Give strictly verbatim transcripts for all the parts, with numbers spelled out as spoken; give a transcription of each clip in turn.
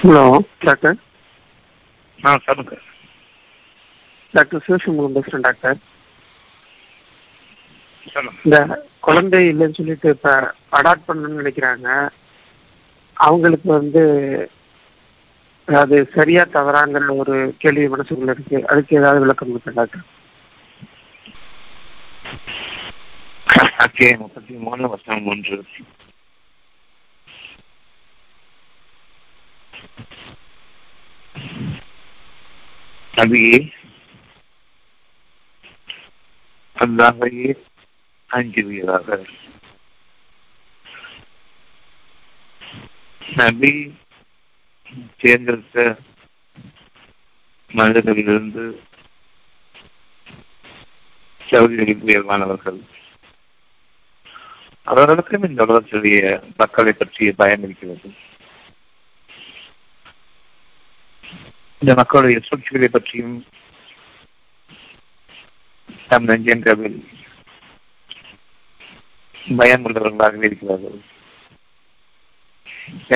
Hello doctor. ஆ சொல்லுங்க doctor. சிவசங்கரம் பேசுகிறேன் doctor. இந்த குழந்தை இல்லைன்னு சொல்லிட்டு இப்போ அடாப்ட் பண்ணணும்னு நினைக்கிறாங்க. அவங்களுக்கு வந்து அது சரியா தவறாங்கிற ஒரு கேள்வி மனசுக்குள்ள இருக்கு. அதுக்கு ஏதாவது விளக்கம் கொடுத்தேன் டாக்டர். முப்பத்தி மூணு வருஷம் மூன்று அல்லாஹ்வையே அஞ்சுவீராக. நபி தேர்ந்தெடுத்த மனிதர்களிலிருந்து சகோதரிகளுக்கு உயர்வானவர்கள். அவர்களுக்கும் இந்த உலகத்துடைய மக்களை பற்றிய பயம் இருக்கிறது. இந்த மக்களுடைய சூழ்ச்சிகளை பற்றியும் நம் நெஞ்சங்களில் பயம் உள்ளவர்களாகவே இருக்கிறார்கள்.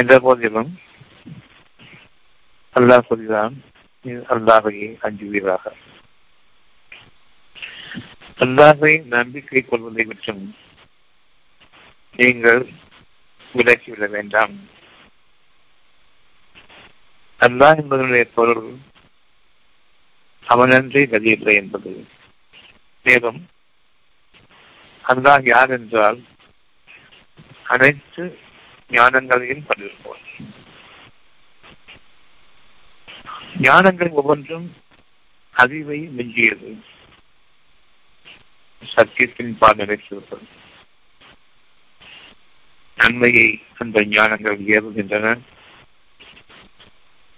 என்ற போதிலும் அல்லாஹ் சொல்கிறான், அல்லாஹ்வையே அஞ்சுவீராக. அல்லாஹ்வை நம்பிக்கை கொள்வதை மட்டும் நீங்கள் விலக்கிவிட வேண்டாம். அல்லாஹ் என்பதனுடைய பொருள் அவனன்றி கதியில்லை என்பது. மேலும் அல்லாஹ் யார் என்றால் அனைத்து ஞானங்களையும் பற்றியிருப்போம். ஞானங்கள் ஒவ்வொன்றும் அறிவை மிஞ்சியது, சத்தியத்தின் பால் நிறைத்திருப்பது. நன்மையை அந்த ஞானங்கள் ஏவுகின்றன,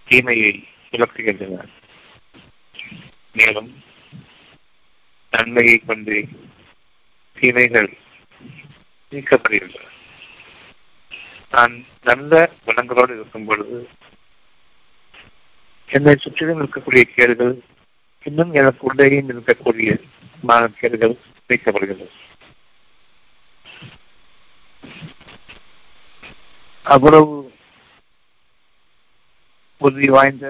தீமையை விளக்குகின்றன. மேலும் நன்மையை கொண்டு தீமைகள் நீக்கப்படுகின்றன. நான் நல்ல குணங்களோடு இருக்கும் பொழுது என்னை சுற்றிலும் இருக்கக்கூடிய கேடுகள், இன்னும் எனக்கு உள்ளேயும் இருக்கக்கூடிய மான கேடுகள் நீக்கப்படுகிறது. அவ்வளவு உறுதி வாய்ந்த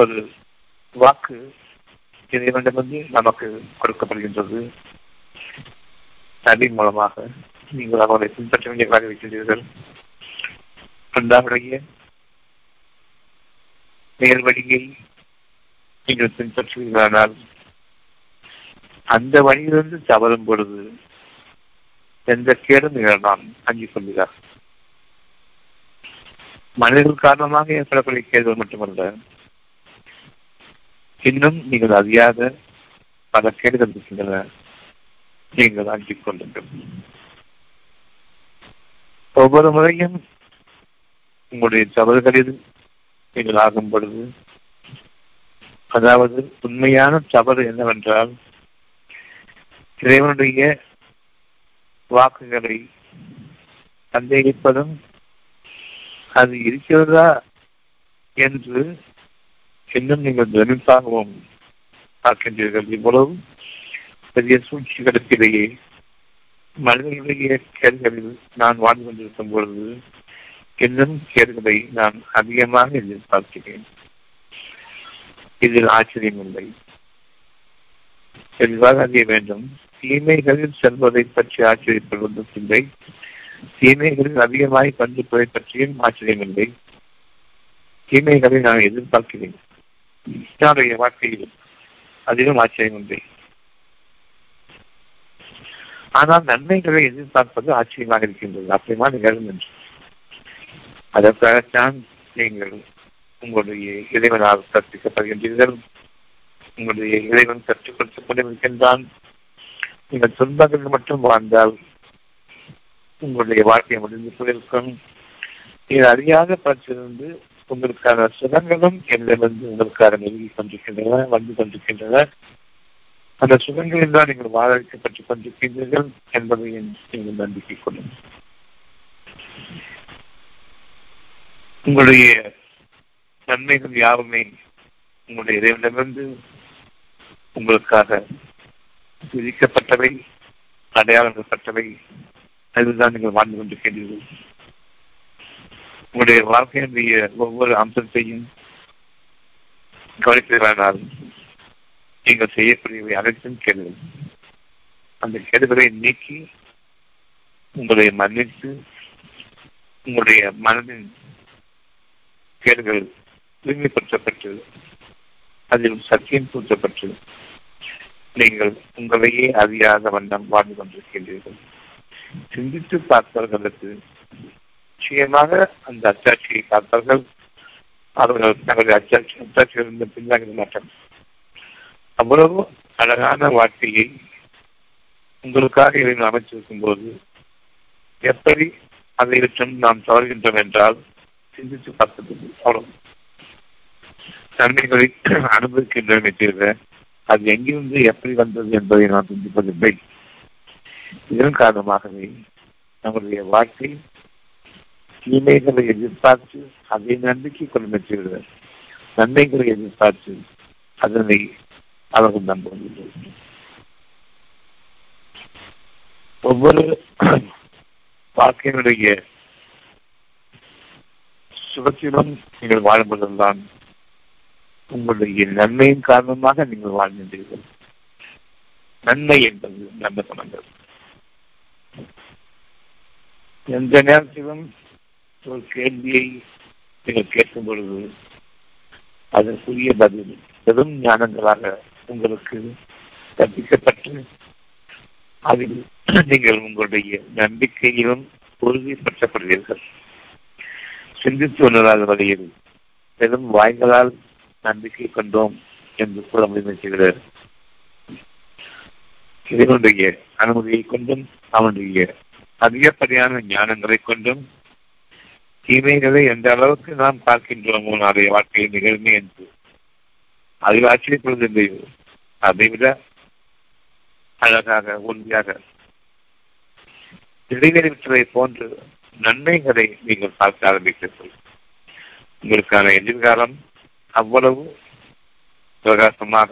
ஒரு வாக்கு இறைவனிடமிருந்து நமக்கு கொடுக்கப்படுகின்றது. நபி மூலமாக நீங்கள் அவர்களை பின்பற்ற வேண்டிய காரிய வைக்கின்றீர்கள். அல்லாஹ்வுடைய நேர்வழியை நீங்கள் பின்பற்றுவீர்களானால் அந்த வழியிலிருந்து தவறும் பொழுது எந்த கேடும் நிகழலாம். அஞ்சிக் கொள்கிறார். மனிதர்கள் காரணமாக ஏற்படக்கூடிய கேள்விகள் மட்டுமல்ல, இன்னும் நீங்கள் அறியாத பல கேடுகள் இருக்கின்றன. நீங்கள் அஞ்சிக் கொள்ளுங்கள். ஒவ்வொரு முறையும் உங்களுடைய தவறுகளில் நீங்கள் ஆகும் பொழுது, அதாவது உண்மையான தவறு என்னவென்றால் இறைவனுடைய வாக்குகளை சந்தேகிப்பதும், அது இருக்கிறதா என்று இன்னும் நீங்கள் தனித்தாகவும் பார்க்கின்றீர்கள். இவ்வளவு பெரிய சூழ்ச்சிகளுக்கிடையே மனிதர்களுடைய கேடுகளில் நான் வாழ்ந்து கொண்டிருக்கும் பொழுது இன்னும் கேடுகளை நான் அதிகமாக எதிர்பார்க்கிறேன். இதில் ஆச்சரியம் இல்லை. தெளிவாக அறிய வேண்டும், தீமைகளில் செல்வதை பற்றி ஆச்சரியப்படுவதும் இல்லை, தீமைகளில் அதிகமாய் பண்புப்பதை பற்றியும் ஆச்சரியம் இல்லை. தீமைகளை நான் எதிர்பார்க்கிறேன், என்னுடைய வாழ்க்கையில் அதிகம் ஆச்சரியம் இல்லை. ஆனால் நன்மைகளை எதிர்பார்ப்பது ஆச்சரியமாக இருக்கின்றது. அப்படிமா நிகழும் என்று அதற்காகத்தான் நீங்கள் உங்களுடைய இறைவனால் கற்பிக்கப்படுகின்றீர்கள். உங்களுடைய இறைவன் கற்றுக் கொடுத்துக் கொண்டிருக்கின்றான். நீங்கள் துன்பங்கள் மட்டும் வாழ்ந்தால் உங்களுடைய வாழ்க்கையை முடிந்து கொண்டிருக்கும். நீங்கள் அறியாத பற்றிலிருந்து உங்களுக்கான சுகங்களும் என்னிடமிருந்து உங்களுக்கான நெருங்கி கொண்டிருக்கின்றன, வந்து கொண்டிருக்கின்றன. அந்த சுகங்களில் தான் நீங்கள் வாழப்பட்டுக் கொண்டிருக்கின்றீர்கள் என்பதை நீங்கள் நம்பிக்கை கொள்ளுங்கள். உங்களுடைய நன்மைகள் யாவுமே உங்களுடைய இறைவனிடமிருந்து உங்களுக்காக விதிக்கப்பட்டவை, அடையாளப்பட்டவை. அதுதான் நீங்கள் வாழ்ந்து கொண்டிருக்கின்றீர்கள். உங்களுடைய வாழ்க்கையினுடைய ஒவ்வொரு அம்சத்தையும் கவனித்தீர்களானால் நீங்கள் செய்யக்கூடியவை அனைத்தும் கேள்வி. அந்த கேள்விகளை நீக்கி உங்களை மன்னித்து உங்களுடைய மனதின் கேடுகள் தூய்மைப்படுத்தப்பட்டு அதில் சத்தியம் பூச்சப்பட்டு நீங்கள் உங்களையே அறியாத வண்ணம் வாழ்ந்து கொண்டிருக்கின்றீர்கள். சிந்தித்து பார்ப்பவர்களுக்கு நிச்சயமாக அந்த அச்சாட்சியை பார்த்தார்கள். அவர்கள் தங்களுடைய அச்சாட்சி அச்சாட்சியிலிருந்து பின்வாங்க மாட்டார்கள். அவ்வளவு அழகான வாழ்க்கையை உங்களுக்காக இதை அமைச்சிருக்கும் போது எப்படி அதை விட்டும் நாம் தவறுகின்றோம் என்றால் சிந்தித்து பார்த்தது அவ்வளவு தன்மைகளை அனுபவிக்கின்றோமே தீர்வு அது எங்கிருந்து எப்படி வந்தது என்பதை நாம் சிந்திப்பதில்லை. இதன் காரணமாகவே நம்முடைய வாழ்க்கை தீமைகளை எதிர்பார்த்து அதை நம்பிக்கை கொள்ளுமே தீர்வு நன்மைகளை எதிர்பார்த்து அதனை அவர்கள் நம்புகின்றனர். ஒவ்வொரு வாழ்க்கையினுடைய சுபத்திலும் நீங்கள் வாழும்போதுதான் உங்களுடைய நன்மையின் காரணமாக நீங்கள் வாழ்கின்றீர்கள். நன்மை என்பது நம்பகமானது. எந்த நேரத்திலும் ஒரு கேள்வியை நீங்கள் கேட்கும் பொழுது அதற்குரிய பதில் பெரும் ஞானங்களாக உங்களுக்கு கற்பிக்கப்பட்டு அதில் நீங்கள் உங்களுடைய நம்பிக்கையிலும் உறுதிப்படுத்தப்படுவீர்கள். சிந்தித்து உணராத வகையில் பெரும் வாய்களால் நம்பிக்கை கொண்டோம் என்று கூற முடிவெடுக்கிறார். இறைவனுடைய அனுமதியை கொண்டும் அவனுடைய அதிகப்படியான ஞானங்களை கொண்டும் தீமைகளை எந்த அளவுக்கு நாம் பார்க்கின்றோமோ நாளைய வாழ்க்கையில் நிகழ்மை என்று அதில் ஆச்சரியப்படுவதில்லையோ அதைவிட அழகாக உண்மையாக நிறைவேறிவிட்டதை போன்று நன்மைகளை நீங்கள் பார்க்க ஆரம்பித்தீர்கள். உங்களுக்கான எதிர்காலம் அவ்வளவு பிரகாசமாக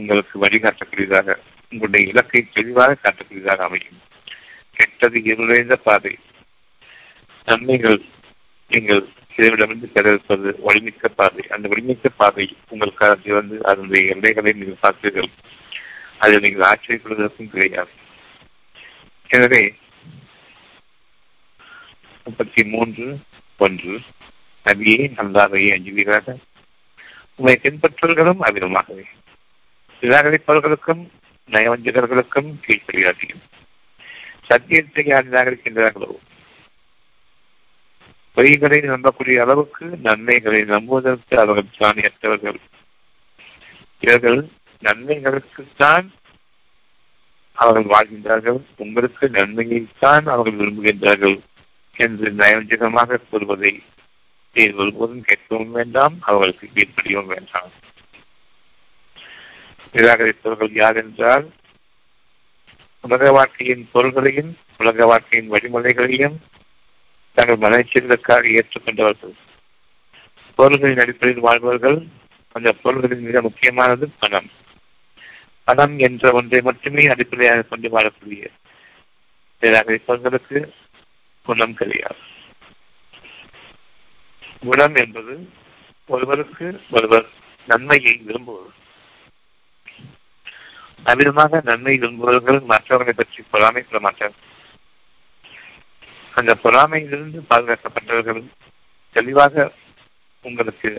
உங்களுக்கு வழிகாட்டக்கூடியதாக உங்களுடைய இலக்கை தெளிவாக காட்டக்கூடியதாக அமையும். கெட்டது இருந்த பாதை நன்மைகள் நீங்கள் இறைவிடமிருந்து பெறவிருப்பது வலிமிக்க பாதை. அந்த வலிமிக்க பாதை உங்களுக்காக திறந்து அதனுடைய எல்லைகளை நீங்கள் பார்த்தீர்கள். அதை நீங்கள் ஆச்சரியப்படுவதற்கும் கிடையாது. எனவே முப்பத்தி மூன்று ஒன்று நபியை நல்லாகவே அஞ்சுவீராக உங்களை பின்பற்றுவர்களும் அபிதமாகவே நிராகரிப்பவர்களுக்கும் நயவஞ்சகர்களுக்கும் கீழ்படியாதீர்கள். சத்தியத்தை யார் நிராகரிக்கின்றார்களோ பொய்களை நம்பக்கூடிய அளவுக்கு நன்மைகளை நம்புவதற்கு அவர்கள் தான் ஏற்றவர்கள். இவர்கள் நன்மைகளுக்குத்தான் அவர்கள் வாழ்கின்றார்கள். உங்களுக்கு நன்மையைத்தான் அவர்கள் விரும்புகின்றார்கள் என்று நயவஞ்சகமாக கூறுவதை ஒருபோதும் கேட்கவும் வேண்டாம். அவர்களுக்கு கீழ்ப்படியவும் வேண்டாம். நிராகரிப்பவர்கள் யார் என்றால் உலக வாழ்க்கையின் பொருள்களையும் உலக வாழ்க்கையின் வழிமுறைகளையும் தங்கள் மனச்சீர்களுக்காக ஏற்றுக்கொண்டவர்கள். பொருள்களின் அடிப்படையில் வாழ்பவர்கள். அந்த பொருள்களின் மிக முக்கியமானது பணம். பணம் என்ற ஒன்றை மட்டுமே அடிப்படையாக கொண்டு வாழக்கூடிய நிராகரிப்பவர்களுக்கு குணம் கிடையாது. குணம் என்பது ஒருவருக்கு ஒருவர் நன்மையை விரும்புவது. அவ்விதமாக நன்மை விரும்புவர்கள் மற்றவர்களை பற்றி பொறாமை கொள்ள மாட்டார்கள். அந்த பொறாமையிலிருந்து பாதுகாக்கப்பட்டவர்கள் தெளிவாக உங்களுக்கு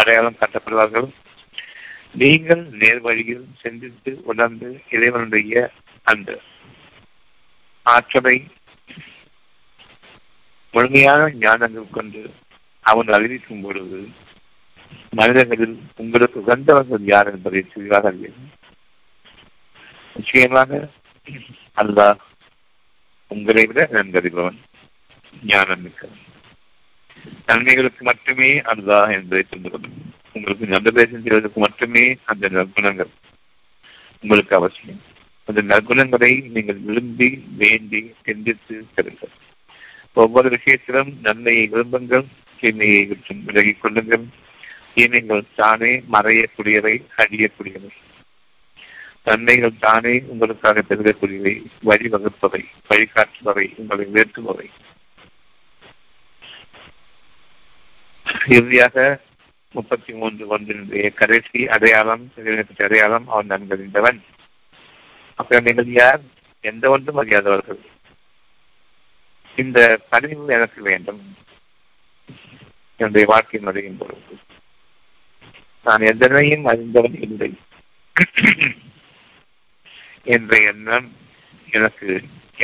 அடையாளம் காட்டப்படுவார்கள். நீங்கள் நேர் வழியில் சிந்தித்து உணர்ந்து இறைவனுடைய அந்த ஆற்றலை முழுமையான ஞானங்கள் கொண்டு அவன் அறிவிக்கும் பொழுது மனிதர்களில் உங்களுக்கு உகந்தவர்கள் யார் என்பதை தெளிவாக அறிவீர்கள். நிச்சயமாக அல்லாஹ் உங்களை விட நன்கறிபவன் ஞானம் மிக்கவன். நன்மைகளுக்கு மட்டுமே அல்லாஹ் என்பதை தெரிந்து கொள்ளும். உங்களுக்கு நல்ல பேசம் செய்வதற்கு மட்டுமே அந்த நற்குணங்கள் உங்களுக்கு அவசியம். அந்த நற்குணங்களை நீங்கள் விரும்பி வேண்டி சிந்தித்து பெறுங்கள். ஒவ்வொரு விஷயத்திலும் நன்மையை விரும்புங்கள். தீமையை விட்டும் விலகிக் கொள்ளுங்கள். தீமைகள் தானே மறையக்கூடியவை, அழியக்கூடியவை. நன்மைகள் தானே உங்களுக்காக பெருகக்கூடியவை, வழிவகுப்பவை, வழிகாட்டுபவை, உங்களை உயர்த்துபவை. இறுதியாக முப்பத்தி மூன்று ஒன்றினுடைய கடைசி அடையாளம் அடையாளம் அவன் நன்கறிந்தவன். அப்ப நீங்கள் யார்? எந்த ஒன்றும் அறியாதவர்கள். இந்த பணிவு எனக்கு வேண்டும். என்னுடைய வாழ்க்கை நுழையும் பொழுது நான் எதனையும் அறிந்தவன் இல்லை என்ற எண்ணம் எனக்கு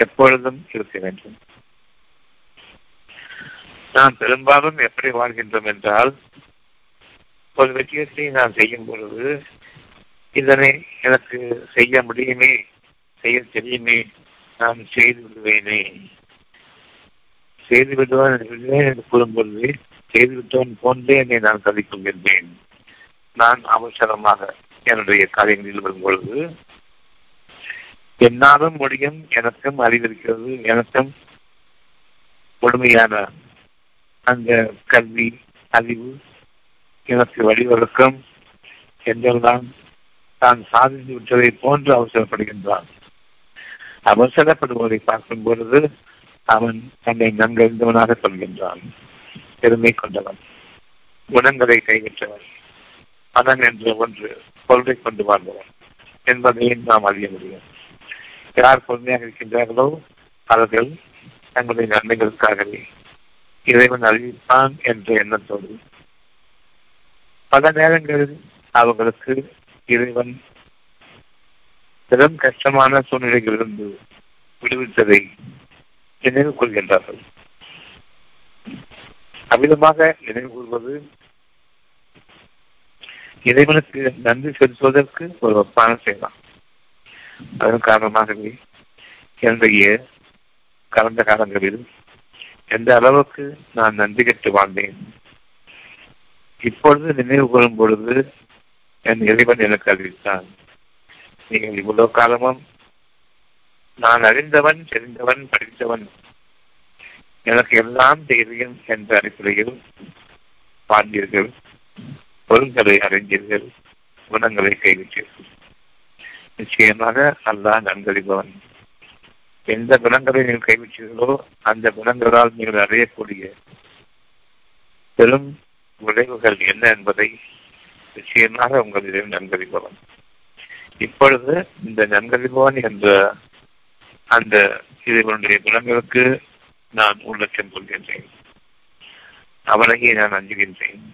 எப்பொழுதும் இருக்க வேண்டும். நான் பெரும்பாலும் எப்படி வாழ்கின்றோம் என்றால், ஒரு விஷயத்தை நான் செய்யும் பொழுது இதனை எனக்கு செய்ய முடியுமே, செய்ய தெரியுமே, நான் செய்து விடுவேனே, செய்து விடுவான் என்று கூறும்பொழுது செய்துவிட்டவன் போன்றே என்னை நான் கதிக்கொள்கின்றேன். நான் அவசரமாக என்னுடைய காரியங்களில் வரும்பொழுது என்னாலும் முடியும், எனக்கும் அறிவிருக்கிறது, எனக்கும் கொடுமையான அந்த கல்வி அறிவு எனக்கு வழிவகுக்கும் என்றெல்லாம் தான் சாதித்து விட்டதை போன்று அவசரப்படுகின்றான். அவசரப்படுவதை பார்க்கும் பொழுது அவன் தன்னை நன்கறிந்தவனாக சொல்கின்றான். பெருமை கொண்டவன், குணங்களை கைவிட்டவன், மனம் என்ற ஒன்று பொருளை கொண்டு வாழ்ந்தவன் என்பதையும் நாம் அறிய முடியும். யார் பொறுமையாக இருக்கின்றார்களோ அவர்கள் தங்களுடைய நன்மைகளுக்காகவே இறைவன் அறிவிப்பான் என்ற எண்ணத்தோடு பல நேரங்களில் அவர்களுக்கு இறைவன் பெரும் கஷ்டமான சூழ்நிலையிலிருந்து விடுவித்ததை நினைவு கொள்கின்றார்கள். அமிதமாக நினைவு கூறுவது இறைவனுக்கு நன்றி செலுத்துவதற்கு ஒரு ஒப்பான செய்யலாம். அதன் காரணமாகவே என்னுடைய கடந்த காலங்களில் எந்த அளவுக்கு நான் நன்றி கட்டு வாழ்ந்தேன், இப்பொழுது நினைவு கூறும் பொழுது என் இறைவன் எனக்கு அறிவித்தான். நீங்கள் இவ்வளவு காலமும் நான் அறிந்தவன், தெரிந்தவன், படித்தவன், எனக்கு எல்லாம் தெரியும் என்ற அடிப்படையில் வாழ்ந்தீர்கள், பொருள்களை அறிஞர்கள், குணங்களை கைவிட்டீர்கள். நிச்சயமாக அல்லா நன்கறிபவன். எந்த குணங்களை நீங்கள் கைவிட்டீர்களோ அந்த குணங்களால் நீங்கள் அடையக்கூடிய பெரும் விளைவுகள் என்ன என்பதை நிச்சயமாக உங்களிடம் நன்கறிபவன். இப்பொழுது இந்த நன்கறிபவன் என்ற அந்த இதனுடைய குணங்களுக்கு நான் உள்ளட்சம் கொள்கின்றேன். அவளையே நான் அஞ்சுகின்றேன்.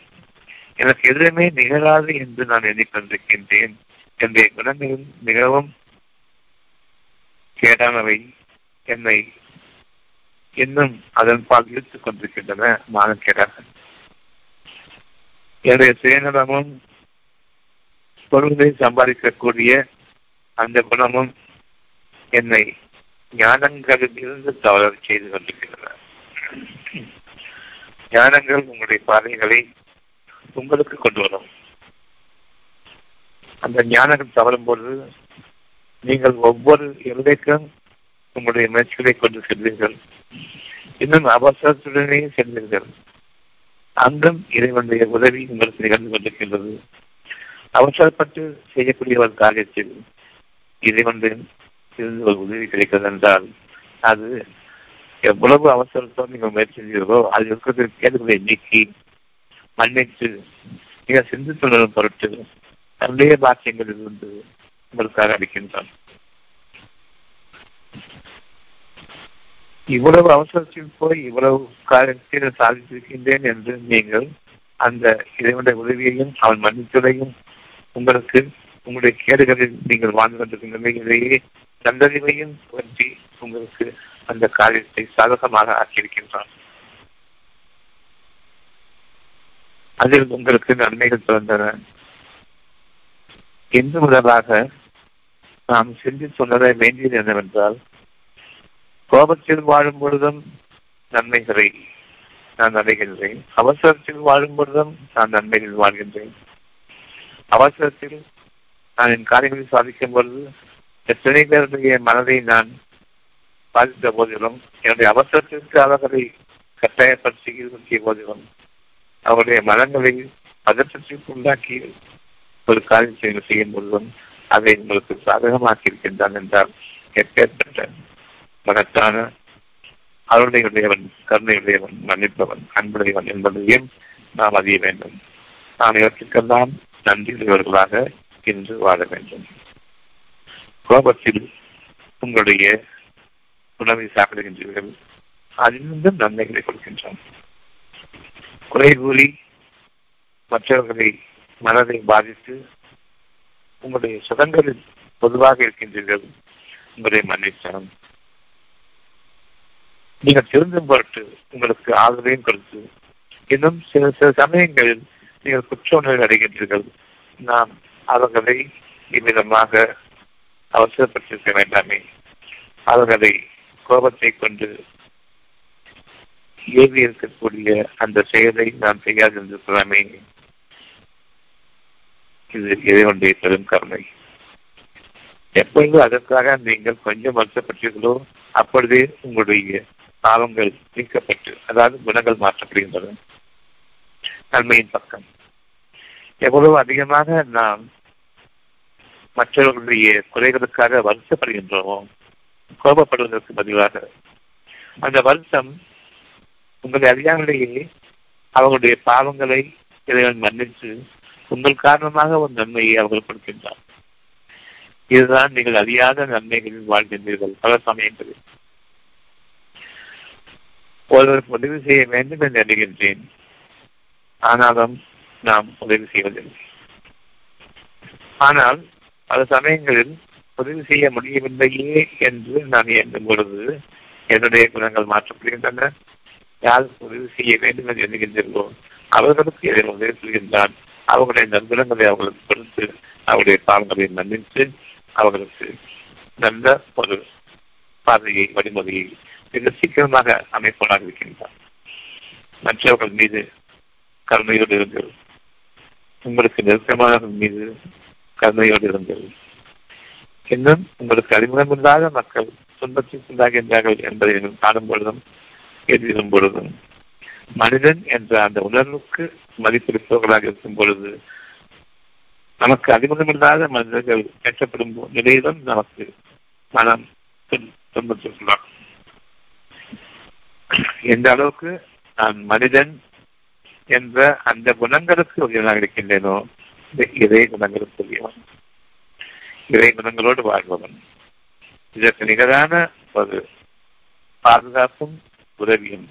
எனக்கு எதுவுமே நிகழாது என்று நான் எண்ணிக்கொண்டிருக்கின்றேன். என்னுடைய குணங்கள் மிகவும் கேடானவை, என்னை இன்னும் அதன் பால் இழுத்துக் கொண்டிருக்கின்றன. மானக்கேடாக என்னுடைய சுயநலமும் பொருள்களை சம்பாதிக்கக்கூடிய அந்த குணமும் என்னை ஞானங்களில் இருந்து தவறு செய்து கொண்டிருக்கின்றன. ஞானங்கள் உங்களுடைய பாதைகளை உங்களுக்கு கொண்டு வரும். அந்த ஞானங்கள் தவறும் பொழுது நீங்கள் ஒவ்வொரு எல்லைக்கும் உங்களுடைய முயற்சிகளை கொண்டு செல்வீர்கள். இன்னும் அவசரத்துடனே செல்வீர்கள். அங்கும் இறைவனுடைய உதவி உங்களுக்கு நிகழ்ந்து கொண்டிருக்கின்றது. அவசரப்பட்டு செய்யக்கூடிய ஒரு காரியத்தில் இறைவனுடைய இருந்து ஒரு உதவி கிடைக்கிறது என்றால் அது எவ்வளவு அவசரத்தோ நீங்கள் முயற்சி செய்கிறீர்களோ அது இருக்கிற கேள்விகளை நீக்கி மன்னித்து நீங்கள் சிந்தித்து பொருட்டு தன்னுடைய பாக்கியங்களில் இருந்து உங்களுக்காக அளிக்கின்றான். இவ்வளவு அவசரத்தில் போய் இவ்வளவு காரியத்தை சாதித்திருக்கின்றேன் என்று நீங்கள் அந்த இறைவனுடைய உதவியையும் அவன் மன்னித்துடையும் உங்களுக்கு உங்களுடைய கேடுகளில் நீங்கள் வாழ்ந்து கொண்டிருக்கின்ற நிலையிலேயே தந்தறிவையும் பற்றி உங்களுக்கு அந்த காரியத்தை சாதகமாக ஆக்கியிருக்கின்றான். அதில் உங்களுக்கு நன்மைகள் பிறந்தன. இன்று முதலாக நாம் சிந்தித்து உணர வேண்டியது என்னவென்றால், கோபத்தில் வாழும் பொழுதும் நன்மைகளை நான் அடைகின்றேன், அவசரத்தில் வாழும் பொழுதும் நான் நன்மைகளில் வாழ்கின்றேன். அவசரத்தில் நான் என் காரியங்களை சாதிக்கும் பொழுது எத்தனை பேருடைய மனதை நான் பாதித்த போதிலும், என்னுடைய அவசரத்திற்கு அவர்களை கட்டாயப்படுத்தி ஈடுபடுத்திய போதிலும், அவருடைய மனங்களை பதற்றத்திற்கு உண்டாக்கி ஒரு காரியத்தை செய்யும் பொழுதும் அதை உங்களுக்கு சாதகமாக்கி இருக்கின்றான் என்றால் எப்பேற்பட்ட மகத்தான அருளையுடையவன், கருணையுடையவன், மன்னிப்பவன், அன்புடையவன் என்பதையும் நாம் அறிய வேண்டும். நாம் இவற்றுக்கெல்லாம் நன்றியுடையவர்களாக இன்று வாழ வேண்டும். கோபத்தில் உங்களுடைய உணவை சாப்பிடுகின்றீர்கள், அதிலிருந்தும் நன்மைகளை கொடுக்கின்றோம். குறை கூறி மற்றவர்களை மனதை பாதித்து உங்களுடைய சுதந்திரத்தில் பொதுவாக இருக்கின்றீர்கள், உங்களுடைய மன்னித்தனம். நீங்கள் திருந்தும் பொருட்டு உங்களுக்கு ஆதரவையும் கொடுத்து, இன்னும் சில சில சமயங்களில் நீங்கள் குற்ற உணர்வில் அடைகின்றீர்கள். நாம் அவர்களை இவ்விதமாக அவசரப்பட்டிருக்க வேண்டாமே, அவர்களை கோபத்தை கொண்டு ஏவி இருக்கக்கூடிய அந்த செயலை நாம் செய்யாதிருந்திருக்கலாமே. இது இறைவனுடைய பெரும் கருணை. எப்பொழுது அதற்காக நீங்கள் கொஞ்சம் வருத்தப்பட்டீர்களோ அப்பொழுதே உங்களுடைய பாவங்கள் நீக்கப்பட்டு, அதாவது குணங்கள் மாற்றப்படுகின்றன. நன்மையின் பக்கம் எவ்வளவு அதிகமாக நாம் மற்றவர்களுடைய குறைகளுக்காக வருத்தப்படுகின்றோமோ, கோபப்படுவதற்கு பதிலாக அந்த வருத்தம் உங்களை அறியாமலேயே அவர்களுடைய பாவங்களை இறைவன் மன்னித்து உங்கள் காரணமாக ஒரு நன்மையை அவர்கள் கொடுக்கின்றார். இதுதான் நீங்கள் அறியாத நன்மைகளில் வாழ்கின்றீர்கள். பல சமயங்களில் ஒருவருக்கு உதவி செய்ய வேண்டும் என்று அறிகின்றேன், ஆனாலும் நாம் உதவி செய்வதில்லை. ஆனால் பல சமயங்களில் உதவி செய்ய முடியவில்லையே என்று நான் எண்ணும் பொழுது என்னுடைய குணங்கள் மாற்றப்படுகின்றன. யாருக்கு உதவி செய்ய வேண்டும் என்று எண்ணுகின்றீர்களோ அவர்களுக்கு எதிர் உதவி செய்கின்றான். அவர்களுடைய நற்குணங்களை அவர்களுக்கு கொடுத்து, அவருடைய பாவங்களை மன்னித்து, அவர்களுக்கு நல்ல ஒரு பாதையை வழிமுறையை மிக சீக்கிரமாக அமைப்பவனாக இருக்கின்றார். மற்றவர்கள் மீது கருணையோடு இருங்கள். உங்களுக்கு நெருக்கமானவர்கள் மீது கருணையோடு இருங்கள். இன்னும் உங்களுக்கு அறிமுகமில்லாத மக்கள் துன்பத்திற்குள்ளாகின்றார்கள் என்பதை நீங்கள் காணும் பொழுதும் எதிரும் பொழுதும், மனிதன் என்ற அந்த உணர்வுக்கு மதிப்பளிப்பவர்களாக இருக்கும் பொழுது, நமக்கு அறிமுகமில்லாத மனிதர்கள் ஏற்றப்படும் நிலையிலும் நமக்கு மனம் துன்பத்திற்குள்ளாக எந்த அளவுக்கு நான் மனிதன் என்ற அந்த குணங்களுக்கு உரியவனாக இருக்கின்றேனோ, இதே குணங்களுக்கு உரியவன், இதே குணங்களோடு வாழ்பவன். இதற்கு நிகரான ஒரு பாதுகாப்பும் உதவியும்,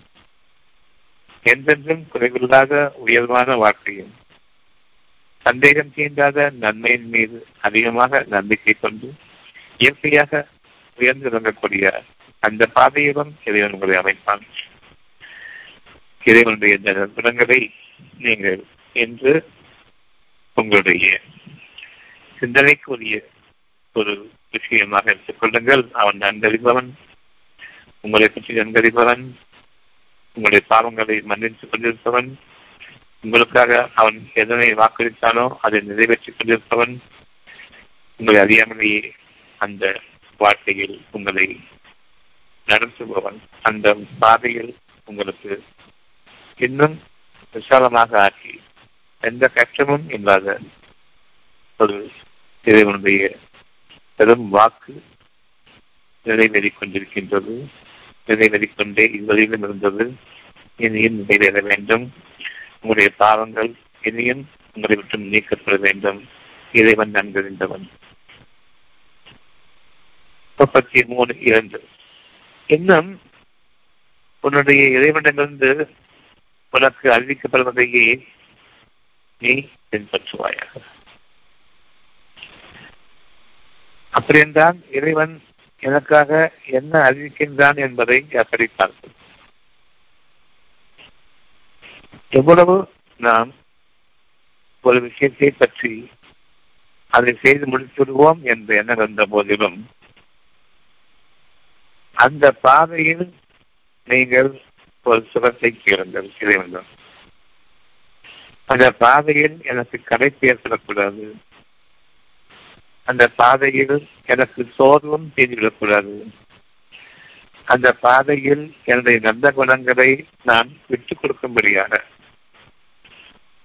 என்றென்றும் குறைவில்லாத உயர்வான வாழ்க்கையும், சந்தேகம் தீண்டாத நன்மையின் மீது அதிகமாக நம்பிக்கை கொண்டு இயற்கையாக உயர்ந்து விளங்கக்கூடிய அந்த பாதையிலும் இறைவன் உங்களை அமைப்பான். இறைவனுடைய இந்த நற்குணங்களை நீங்கள் இன்று உங்களுடைய சிந்தனைக்குரிய ஒரு விஷயமாக எடுத்துக்கொள்ளுங்கள். அவன் நன்கறிபவன், உங்களை பற்றி நன்கறிபவன், உங்களுடைய பாவங்களை மன்னித்துக் கொண்டிருப்பவன், உங்களுக்காக அவன் எதனை வாக்களித்தானோ அதை நிறைவேற்றிக் கொண்டிருப்பவன், உங்களை அறியாமலேயே அந்த வாழ்க்கையில் உங்களை நடத்துபவன், அந்த பாதையில் உங்களுக்கு இன்னும் விசாலமாக ஆக்கி எந்த கஷ்டமும் இல்லாத ஒரு இறைவனுடைய பெரும் வாக்கு நிறைவேறிக் கொண்டிருக்கின்றது, நிறைவேறிக் கொண்டே இவ்வழியிலும் இருந்தது. இனியும் நிறைவேற வேண்டும். உங்களுடைய பாவங்கள் இனியும் உங்களை விட்டு நீக்கப்பட வேண்டும். இறைவன் நன்கறிந்தவன். முப்பத்தி மூணு இரண்டு இன்னும் உன்னுடைய இறைவனிடமிருந்து உனக்கு அறிவிக்கப்படுவதையே நீ பின்பற்றுவாயாக. அப்படியென்றால் இறைவன் எனக்காக என்ன அறிவிக்கின்றான் என்பதை அப்படி பார்ப்போம். எவ்வளவு நாம் ஒரு விஷயத்தை பற்றி அதை செய்து முடித்துவிடுவோம் என்று எண்ணம் இருந்த போதிலும், அந்த பாதையில் நீங்கள் ஒரு சுகத்தை கேளுங்கள் இறைவனிடம். அந்த பாதையில் எனக்கு களைப்பு ஏற்படக்கூடாது, அந்த பாதையில் எனக்கு சோர்வும் செய்துவிடக்கூடாது, அந்த பாதையில் என்னுடைய நல்ல குணங்களை நான் விட்டுக் கொடுக்கும்படியாக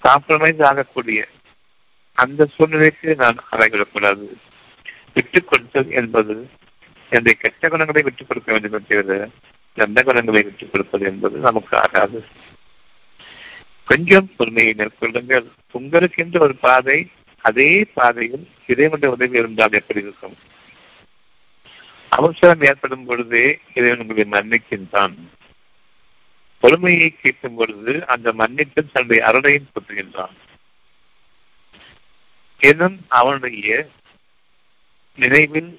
காம்ப்ரமைஸ் ஆகக்கூடிய அந்த சூழ்நிலைக்கு நான் ஆராய்விடக்கூடாது. விட்டுக் கொடுத்தல் என்பது என்னுடைய கெட்ட குணங்களை விட்டுக் கொடுக்க வேண்டும் என்ற நல்ல குணங்களை விட்டுக் கொடுப்பது என்பது நமக்கு ஆகாது. கொஞ்சம் பொறுமையை மேற்கொள்ளுங்கள். உங்களுக்கென்ற ஒரு பாதை, அதே பாதையில் இறைவனுடைய உதவி இருந்தால் எப்படி இருக்கும்? அவசரம் ஏற்படும் பொழுது இறைவன் உங்களை மன்னிக்கின்றான். பொறுமையை கேட்கும் பொழுது அந்த மன்னிப்பில் தன்னுடைய அருளையும் பெற்றுகின்றான். எனும் அவனுடைய நினைவில்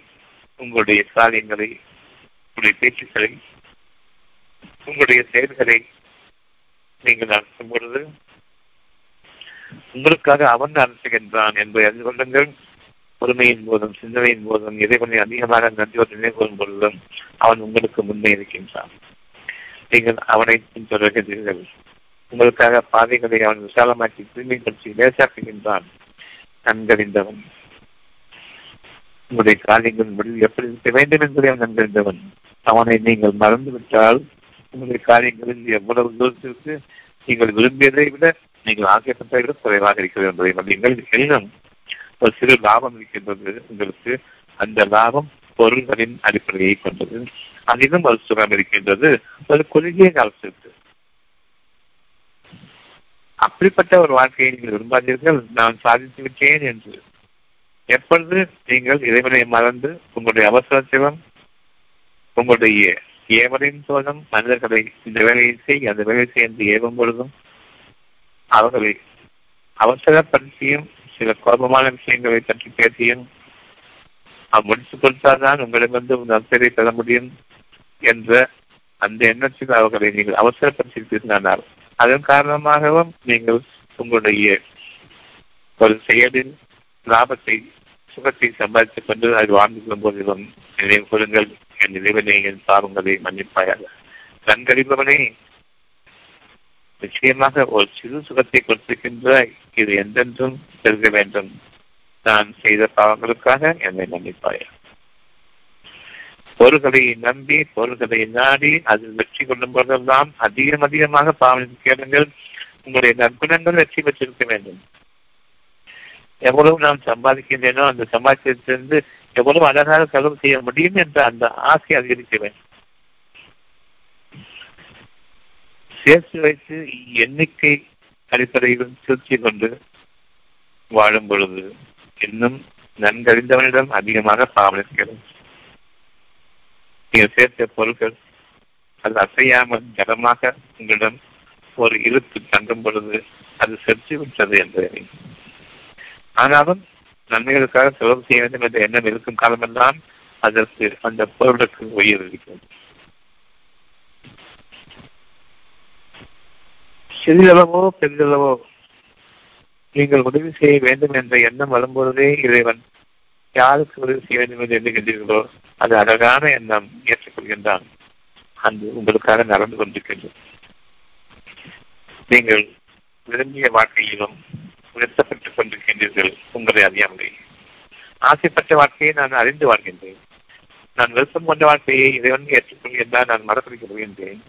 உங்களுடைய காரியங்களை, உங்களுடைய பேச்சுக்களை, உங்களுடைய செயல்களை நீங்கள் நடத்தும் பொழுது உங்களுக்காக அவன் நடத்துகின்றான் என்பதை அறிந்து கொள்ளுங்கள். பொறுமையின் போதும் சிந்தனையின் போதும் இறைவனை அதிகமாக நன்றியோடு நினைவுறும் பொழுதும் அவன் உங்களுக்கு முன்னே இருக்கின்றான். நீங்கள் அவனை தொடர்கிறீர்கள். உங்களுக்காக பாதைகளை அவன் விசாலமாக்கி தூய்மைப்படுத்தி லேசாக்குகின்றான். நன்கறிந்தவன், உங்களுடைய காரியங்கள் முடிவு எப்படி இருக்க வேண்டும் என்பதை அவன் நன்கறிந்தவன். அவனை நீங்கள் மறந்துவிட்டால் உங்களுடைய காரியங்களில் எவ்வளவு தூரத்திற்கு நீங்கள் விரும்பியதை விட, நீங்கள் ஆசைப்பட்டதை விட குறைவாக இருக்கிறது என்பதை அறியுங்கள். எனினும் ஒரு சிறு லாபம் இருக்கின்றது உங்களுக்கு. அந்த லாபம் பொருள்களின் அடிப்படையை கொண்டது. அதிலும் ஒரு சுகம் இருக்கின்றது ஒரு குறுகிய காலத்திற்கு. அப்படிப்பட்ட ஒரு வாழ்க்கையை நீங்கள் விரும்பாதீர்கள். நான் சாதித்து விட்டேன் என்று எப்பொழுது நீங்கள் இறைவனை மறந்து உங்களுடைய அவசரத்திலும் உங்களுடைய ஏவரின் போதும் மனிதர்களை இந்த வேலையை செய் அந்த வேலையை செய்து ஏவும் பொழுதும் அவர்களை அவசரப்படுத்தியும் சில கோபமான விஷயங்களை பற்றி பேசியும் முடித்துக் கொடுத்தால்தான் உங்களிடம் வந்து நற்பெயரை பெற முடியும் என்ற அந்த எண்ணத்தில் அவர்களை நீங்கள் அவசரப்படுத்தியிருக்கிறார்கள். அதன் காரணமாகவும் நீங்கள் உங்களுடைய ஒரு செயலில் லாபத்தை, சுகத்தை சம்பாதித்துக் கொண்டு அது வாழ்ந்து கொள்ளும் போதிலும் நினைவு கொள்ளுங்கள், என் இறைவனை என் பாவங்களை மன்னிப்பாயாக. கண்கறிபவனே, நிச்சயமாக ஒரு சிறு சுகத்தை கொடுத்திருக்கின்ற இது எந்தென்றும் செல்க வேண்டும். நான் செய்த பாவங்களுக்காக என்னை மன்னிப்பாயா. பொருள்களை நம்பி பொருள்களை நாடி அதில் வெற்றி கொள்ளும் போதெல்லாம் அதிகம் அதிகமாக பாவனை கேளுங்கள். உங்களுடைய நற்குணங்கள் வெற்றி பெற்றிருக்க வேண்டும். எவ்வளவு நான் சம்பாதிக்கின்றேனோ அந்த சம்பாதித்திலிருந்து எவ்வளவு அழகாக செலவு செய்ய முடியும் என்ற அந்த ஆசை அதிகரிக்க வேண்டும். சேர்த்து வைத்து எண்ணிக்கை அடிப்படையிலும் திருப்தி கொண்டு வாழும் பொழுது இன்னும் நன்கறிந்தவனிடம் அதிகமாக பாவனை கேளுங்கள். நீங்கள் சேர்த்த பொருட்கள் அது அசையாமல் ஜடமாக உங்களிடம் ஒரு இருப்பு தங்கும் பொழுது அது சென்று விட்டது என்பதை. ஆனாலும் நன்மைகளுக்காக செலவு செய்ய வேண்டும் என்ற எண்ணம் இருக்கும் காலமெல்லாம் அதற்கு அந்த பொருளுக்கு உயிர் இருக்கிறது. சிறிதளவோ பெரிதளவோ நீங்கள் உதவி செய்ய வேண்டும் என்ற எண்ணம் வரும்பொழுதே இறைவன் யாருக்கு உதவி செய்ய வேண்டும் என்று எண்ணுகின்றீர்களோ அது அழகான எண்ணம் ஏற்றுக்கொள்கின்றான். அன்று உங்களுக்காக நடந்து கொண்டிருக்கின்றது. நீங்கள் விரும்பிய வாழ்க்கையிலும் உயர்த்தப்பட்டுக் கொண்டிருக்கின்றீர்கள். உங்களை அறியாமலே ஆசைப்பட்ட வாழ்க்கையை நான் அறிந்து வாழ்கின்றேன். நான் விருப்பம் கொண்ட வாழ்க்கையை இறைவன் ஏற்றுக்கொள்கின்றான். நான் மறப்படிக்க போகின்றேன்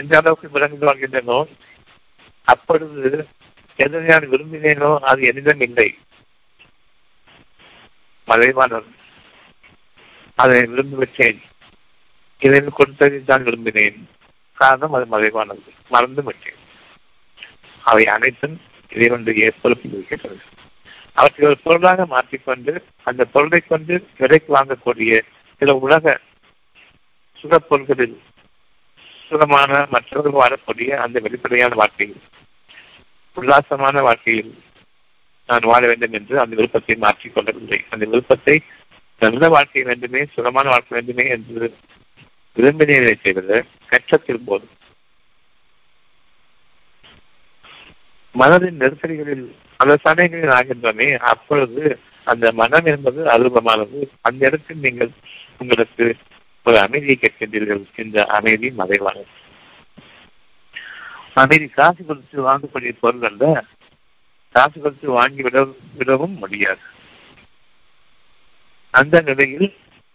எந்த அளவுக்கு விளங்கி வாழ்கின்றனோ அப்பொழுது எதை நான் விரும்பினேனோ அது எனிடம் இல்லை. மறைவானது அதை விரும்பி விட்டேன். இதை கொடுத்ததை தான் விரும்பினேன். காரணம் அது மறைவானது, மறந்து விட்டேன். அவை அனைத்தும் இறைவனுடைய பொறுப்பில் இருக்கின்றது. அவற்றை ஒரு பொருளாக மாற்றிக்கொண்டு அந்த பொருளை கொண்டு விலைக்கு வாங்கக்கூடிய சில உலக சுக பொருள்களில் சுகமான மற்றவர்கள் வாழக்கூடிய அந்த வெளிப்படையான வாழ்க்கையில், உல்லாசமான வாழ்க்கையில் நான் வாழ வேண்டும் என்று அந்த விருப்பத்தை மாற்றிக்கொள்ளவில்லை. அந்த விருப்பத்தை நல்ல வாழ்க்கை வேண்டுமே, சுகமான வாழ்க்கை வேண்டுமே என்று விரும்பினதை செய்வது கற்றத்தில் போது மனதின் நெருக்கடிகளில் அந்த சமயங்களில் ஆகின்றனே அப்பொழுது அந்த மனம் என்பது அருபமானது. அந்த இடத்தில் நீங்கள் உங்களுக்கு ஒரு அமைதியை கேட்கின்றீர்கள். இந்த அமைதி மறைவானது. அமைதி காசு கொடுத்து வாங்கக்கூடிய பொருள் அல்ல. காசு கொடுத்து வாங்கி விட விடவும் முடியாது. அந்த நிலையில்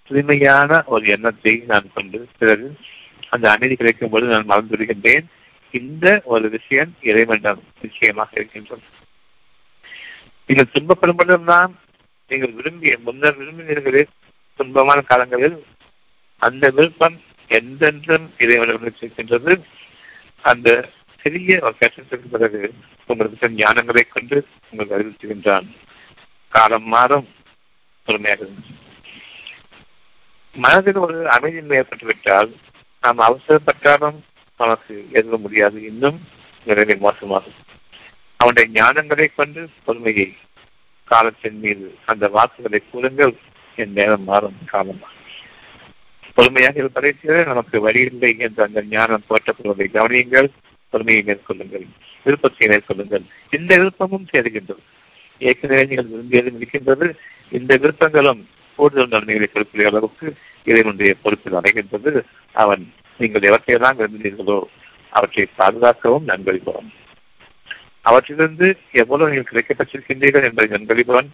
தூய்மையான ஒரு எண்ணத்தை நான் கொண்டு பிறகு அந்த அமைதி கிடைக்கும் போது நான் மறந்து விடுகின்றேன். இந்த ஒரு விஷயம் இறைவனிடம் நிச்சயமாக இருக்கின்றது. நீங்கள் துன்பப்படும் பொழுதுதான் நீங்கள் விரும்பிய முன்னர் விரும்பினீர்களே துன்பமான காலங்களில் அந்த விருப்பம் எந்தென்றும் இறைவனிடம் இருக்கின்றது. அந்த பெரிய பிறகு உங்களுக்கு ஞானங்களை கொண்டு உங்களுக்கு அறிவித்துகின்றான். காலம் மாறும் பொறுமையாக மனதில் ஒரு அமைதியின்மை ஏற்பட்டுவிட்டால் நாம் அவசரப்பட்டாலும் நமக்கு எதுவ முடியாது, இன்னும் நிறைவே மோசமாகும். அவனுடைய ஞானங்களை கொண்டு பொறுமையை காலத்தின் மீது அந்த வாக்குகளை கூறுங்கள், என் நேரம் மாறும் காலமாக பொறுமையாக இருப்பதை நமக்கு வழியில்லை என்று அந்த ஞானம் போற்றப்படுவதை கவனியுங்கள். பொறுமையை மேற்கொள்ளுங்கள், விருப்பத்தை மேற்கொள்ளுங்கள். இந்த விருப்பமும் சேருகின்றது, ஏற்கனவே நீங்கள் விரும்பியதும் இருக்கின்றது. இந்த விருப்பங்களும் கூடுதல் நன்மைகளை கொடுக்கிற அளவுக்கு இதனுடைய பொறுப்பில் அடைகின்றது. அவன் நீங்கள் எவற்றையெல்லாம் விரும்பினீர்களோ அவற்றை பாதுகாக்கவும் நன்கொழிபவன், அவற்றிலிருந்து எவ்வளவு நீங்கள் கிடைக்கப்பட்டிருக்கின்றீர்கள் என்பதை நன்கொழிபவன்,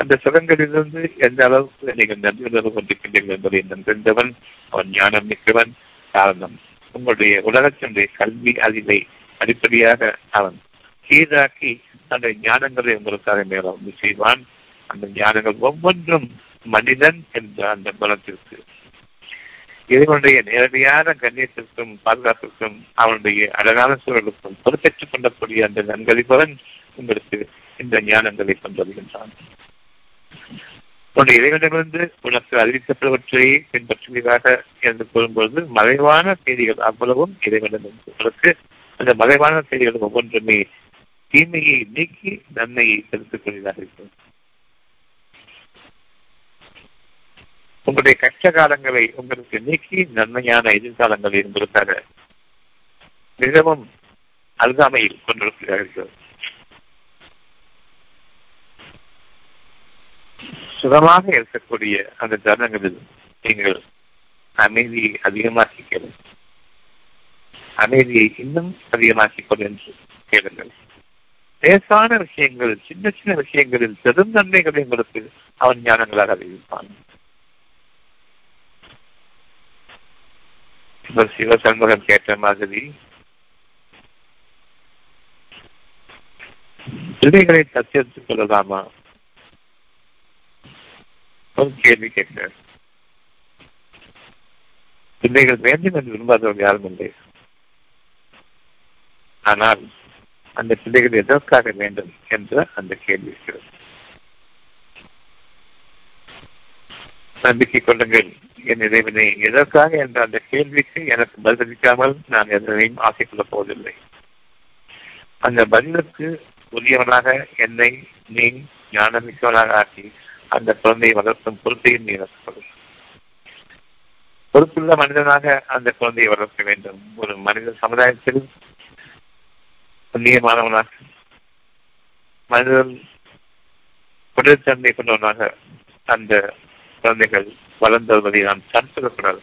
அந்த சுகங்களிலிருந்து எந்த அளவுக்கு நீங்கள் நன்றி உணர்வு கொண்டிருக்கின்றீர்கள் என்பதை நன்றிந்தவன். அவன் ஞானம் மிக்கவன். காரணம், உங்களுடைய உலகத்தினுடைய கல்வி அறிவை அடிப்படையாக அவன் சீராக்கி அந்த ஞானங்களை உங்களுக்காக மேலும் செய்வான். அந்த ஞானங்கள் ஒவ்வொன்றும் மனிதன் என்ற அந்த குணத்திற்கு, இறைவனுடைய நேரடியான கண்ணியத்திற்கும் பாதுகாப்பிற்கும் அவனுடைய அழகான சூழலுக்கும் பொறுப்பேற்றுக் கொள்ளக்கூடிய அந்த நன்கழிப்பவன் உங்களுக்கு இந்த ஞானங்களை கொண்டு வருகின்றான். உன்னுடைய இறைவனிடமிருந்து உனக்கு அறிவிக்கப்பட்டவற்றையே பின்பற்றுவதாக என்று கூறும்பொழுது மறைவான செய்திகள் அவ்வளவும் இறைவனிடமிருந்து உங்களுக்கு, அந்த மறைவான செய்திகள் ஒவ்வொன்றுமே தீமையை நீக்கி நன்மையை செலுத்திக் கொள்வதாக இருக்கிறது. உங்களுடைய கஷ்ட காலங்களை உங்களுக்கு நீக்கி நன்மையான எதிர்காலங்களை உங்களுக்காக மிகவும் அருகாமையில் கொண்டிருக்கிறார்கள். சுகமாக இருக்கக்கூடிய அந்த தருணங்களில் நீங்கள் அமைதியை அதிகமாக்கி கேளுங்கள், அமைதியை இன்னும் அதிகமாக்கிக் கொள்ளுங்கள் கேளுங்கள். லேசான விஷயங்கள், சின்ன சின்ன விஷயங்களில் பெரும் நன்மைகளை உங்களுக்கு அவன் ஞானங்களாக அறிவிப்பான். சிவசண்முகம் கேட்ட மாதிரி பிள்ளைகளை தத்தெடுத்துக் கொள்ளலாமா ஒரு கேள்வி கேட்கிறார். பிள்ளைகள் வேண்டும் என்று விரும்பாதவர்கள் யாரும் இல்லை. ஆனால் அந்த பிள்ளைகள் எதற்காக வேண்டும் என்ற அந்த கேள்வி இருக்கிறது. நம்பிக்கை கொள்ளுங்கள், என் இறைவனை எதற்காக என்ற அந்த கேள்விக்கு எனக்கு பதிலளிக்காமல் நான் எதனையும் ஆசை கொள்ளப் போவதில்லை. அந்த பதிலுக்கு உரியவனாக என்னை நீ ஞானமிக்கவனாக ஆக்கி அந்த குழந்தையை வளர்க்கும் பொறுப்பையும் நீ வளர்க்கப்படுது. பொறுப்புள்ள மனிதனாக அந்த குழந்தையை வளர்க்க வேண்டும். ஒரு மனித சமுதாயத்தில் புண்ணியமானவனாக, மனிதன் குடத்தன்மை கொண்டவனாக அந்த குழந்தைகள் வளர்ந்து வருவதை நாம் தடுத்துவிடக்கூடாது.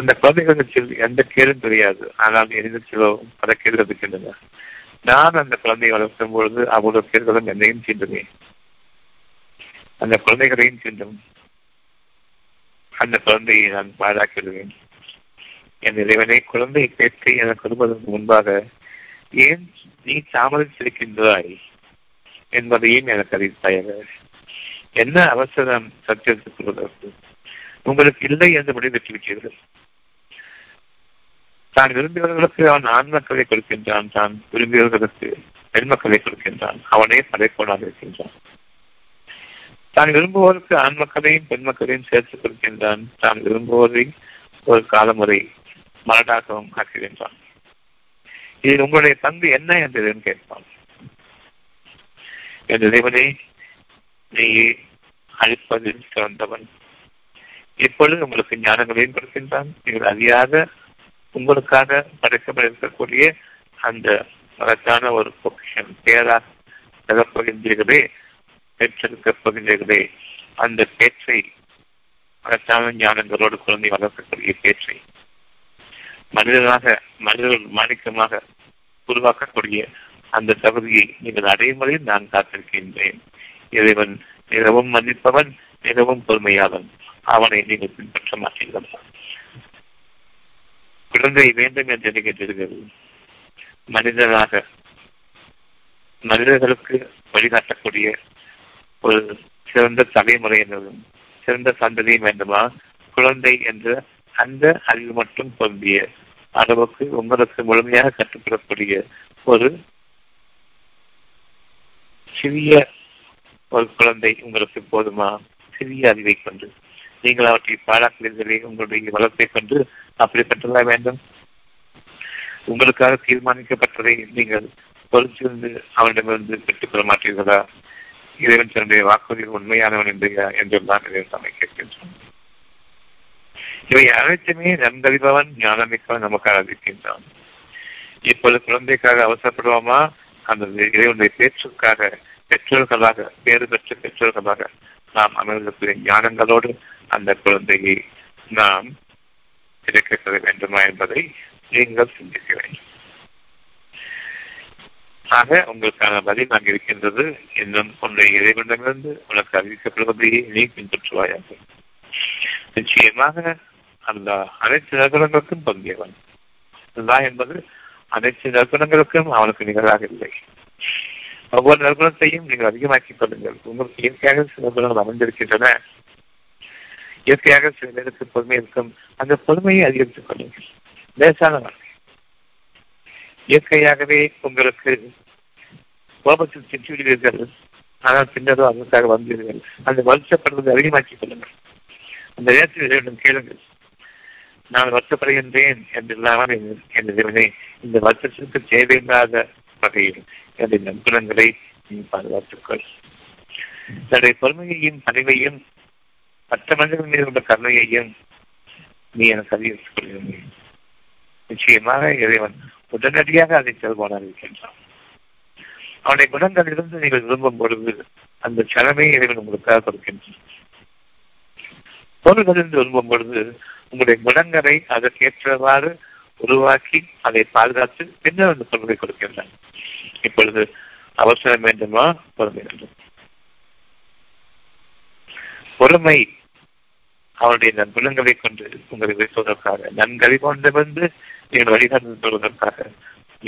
அந்த குழந்தைகளுக்கு எந்த கேடும் தெரியாது, ஆனால் எரிதோ பல கேள்வி இருக்கின்றன. நான் அந்த குழந்தையை வளர்க்கும் பொழுது அவ்வளவு கேள்விகளும் என்னையும் தீண்டுமே, அந்த குழந்தைகளையும் தீண்டும். அந்த குழந்தையை நான் பாழாக்கி விடுவேன். என் இறைவனை, குழந்தையை கேட்க எனக்கு வருவதற்கு முன்பாக ஏன் நீ தாமதித்திருக்கின்றாய் என்பதையும் எனக்கு அறிவிப்பாயாக. என்ன அவசரம் சத்தியத்துக் கொள்வதற்கு? உங்களுக்கு இல்லை என்று முடிவெற்றிவிட்டீர்கள். தான் விரும்பியவர்களுக்கு அவன் ஆண் மக்களை கொடுக்கின்றான், தான் விரும்பியவர்களுக்கு பெண் மக்களை கொடுக்கின்றான். அவனே படைக்கோடாக இருக்கின்றான். தான் விரும்புவோருக்கு ஆண் மக்களையும் பெண் மக்களையும் சேர்த்துக் கொடுக்கின்றான். தான் விரும்புவோரை ஒரு காலமுறை மரடாகவும் ஆக்குகின்றான். இதில் உங்களுடைய பங்கு என்ன என்று கேட்பான். என் இறைவனை, நீயே அழிப்பதில் சிறந்தவன். இப்பொழுது உங்களுக்கு ஞானங்களையும் கொடுக்கின்றான். நீங்கள் அறியாத உங்களுக்காக படைக்கப்பட இருக்கக்கூடிய அந்த மகத்தான ஒரு பொக்கிஷம் பேராக பெறப்போகின்றீர்களே, பெற்றெடுக்கப் போகின்றீர்களே, அந்த பேற்றை, மகத்தான ஞானங்களோடு குழந்தை வளர்க்கக்கூடிய பேற்றை மனிதனாக, மனிதர்கள் மாணிக்கமாக உருவாக்கக்கூடிய அந்த தகுதியை நீங்கள் அடையும் வரையில் நான் காத்திருக்கின்றேன். இறைவன் மிகவும் மன்னிப்பவன், மிகவும் பொறுமையாளன். அவனை நீங்கள் பின்பற்ற மாட்டீர்கள். குழந்தை வேண்டும் என்று நினைக்கின்றீர்கள். மனிதனாக மனிதர்களுக்கு வழிகாட்டக்கூடிய ஒரு சிறந்த தலைமுறை என்றதும் சிறந்த சந்ததியும் வேண்டுமா? குழந்தை என்ற அந்த அறிவு மட்டும் பொருந்திய அளவுக்கு உமருக்கு முழுமையாக கட்டுப்படக்கூடிய ஒரு சிறிய ஒரு குழந்தை உங்களுக்கு போதுமா? சிறிய அறிவை கொண்டு நீங்கள் அவற்றை பாராட்டுவீர்களே, உங்களுடைய வளத்தை கொண்டு அப்படிப்பட்டதா வேண்டும். உங்களுக்காக தீர்மானிக்கப்பட்டதை நீங்கள் பொறுத்திருந்து அவனிடமிருந்து பெற்றுக் கொள்ள மாட்டீர்களா? இறைவன் தன்னுடைய வாக்குறுதிகள் உண்மையானவன் இல்லையா என்றுதான் இறைவன் நம்மை கேட்கின்றோம். இவை அனைத்துமே நன்கறிபவன் ஞானமிக்கவன் நமக்கு அறிவிக்கின்றான். இப்பொழுது குழந்தைக்காக அவசரப்படுவோமா? அந்த இறைவனுடைய பேச்சுக்காக பெற்றோர்களாக பேறு பெற்ற பெற்றோர்களாக நாம் அமர்ந்திருக்கிற ஞானங்களோடு அந்த குழந்தையை நாம் கிடைக்க வேண்டுமா என்பதை நீங்கள் சிந்திக்க வேண்டும். ஆக உங்களுக்கான பதில் அங்கு இருக்கின்றது. இன்னும் உன்னுடைய இறைவனிடமிருந்து உனக்கு அறிவிக்கப்படுவதையே நீ பின்பற்றுவாயாக. நிச்சயமாக அல்லாஹ் அனைத்து நற்குணங்களுக்கும் பங்கியவன். அல்லாஹ் என்பது அனைத்து நற்குணங்களுக்கும் அவனுக்கு நிகராக இல்லை. ஒவ்வொரு நற்குணத்தையும் நீங்கள் அதிகமாக்கிக் கொள்ளுங்கள். உங்களுக்கு இயற்கையாக சில குணங்கள் அமைந்திருக்கின்றன. இயற்கையாக சில பேருக்கு பொறுமை இருக்கும். அந்த பொறுமையை அதிகரித்துக் கொள்ளுங்கள். லேசான வாழ்க்கை. இயற்கையாகவே உங்களுக்கு கோபத்தில் திட்டுவிடுவீர்கள், ஆனால் பின்னரும் அதற்காக வந்துவீர்கள். அந்த வருத்தப்படுவதை அதிகமாக்கிக் கொள்ளுங்கள். அந்த நேரத்தில் இறைவனிடம் கேளுங்கள், நான் வருத்தப்படுகின்றேன் என்றில்லாமல் என் இறைவனே, இந்த வருத்தத்திற்கு தேவையில்லாத வகையில் என்னுடைய நற்குணங்களை நீ பாதுகாத்துக்கொள். தன்னுடைய பொறுமையையும் பணிவையும் மற்ற மனிதர்கள் மீது உள்ள கருணையையும் நீ எனக்கு அதிகரித்துக் கொள்கிறேன். நிச்சயமாக இறைவன் உடனடியாக அதை செல்வான இருக்கின்றான். அவனுடைய குணங்களிலிருந்து நீங்கள் விரும்பும் பொழுது அந்த சலமையை இறைவன் உங்களுக்காக கொடுக்கின்றான். பொருள்களிலிருந்து விரும்பும் பொழுது உங்களுடைய குணங்களை அதற்கேற்றவாறு உருவாக்கி அதை பாதுகாத்து பின்னர் அந்த பொருளை கொடுக்கின்றான். இப்பொழுது அவசரம் வேண்டுமா பொறுமை வேண்டும்? பொறுமை அவனுடைய நற்குணங்களை கொண்டு உங்களை உயர்த்துவதற்காக, நன்கறிவொன்றிலிருந்து நீங்கள் வழிகாட்டு பெறுவதற்காக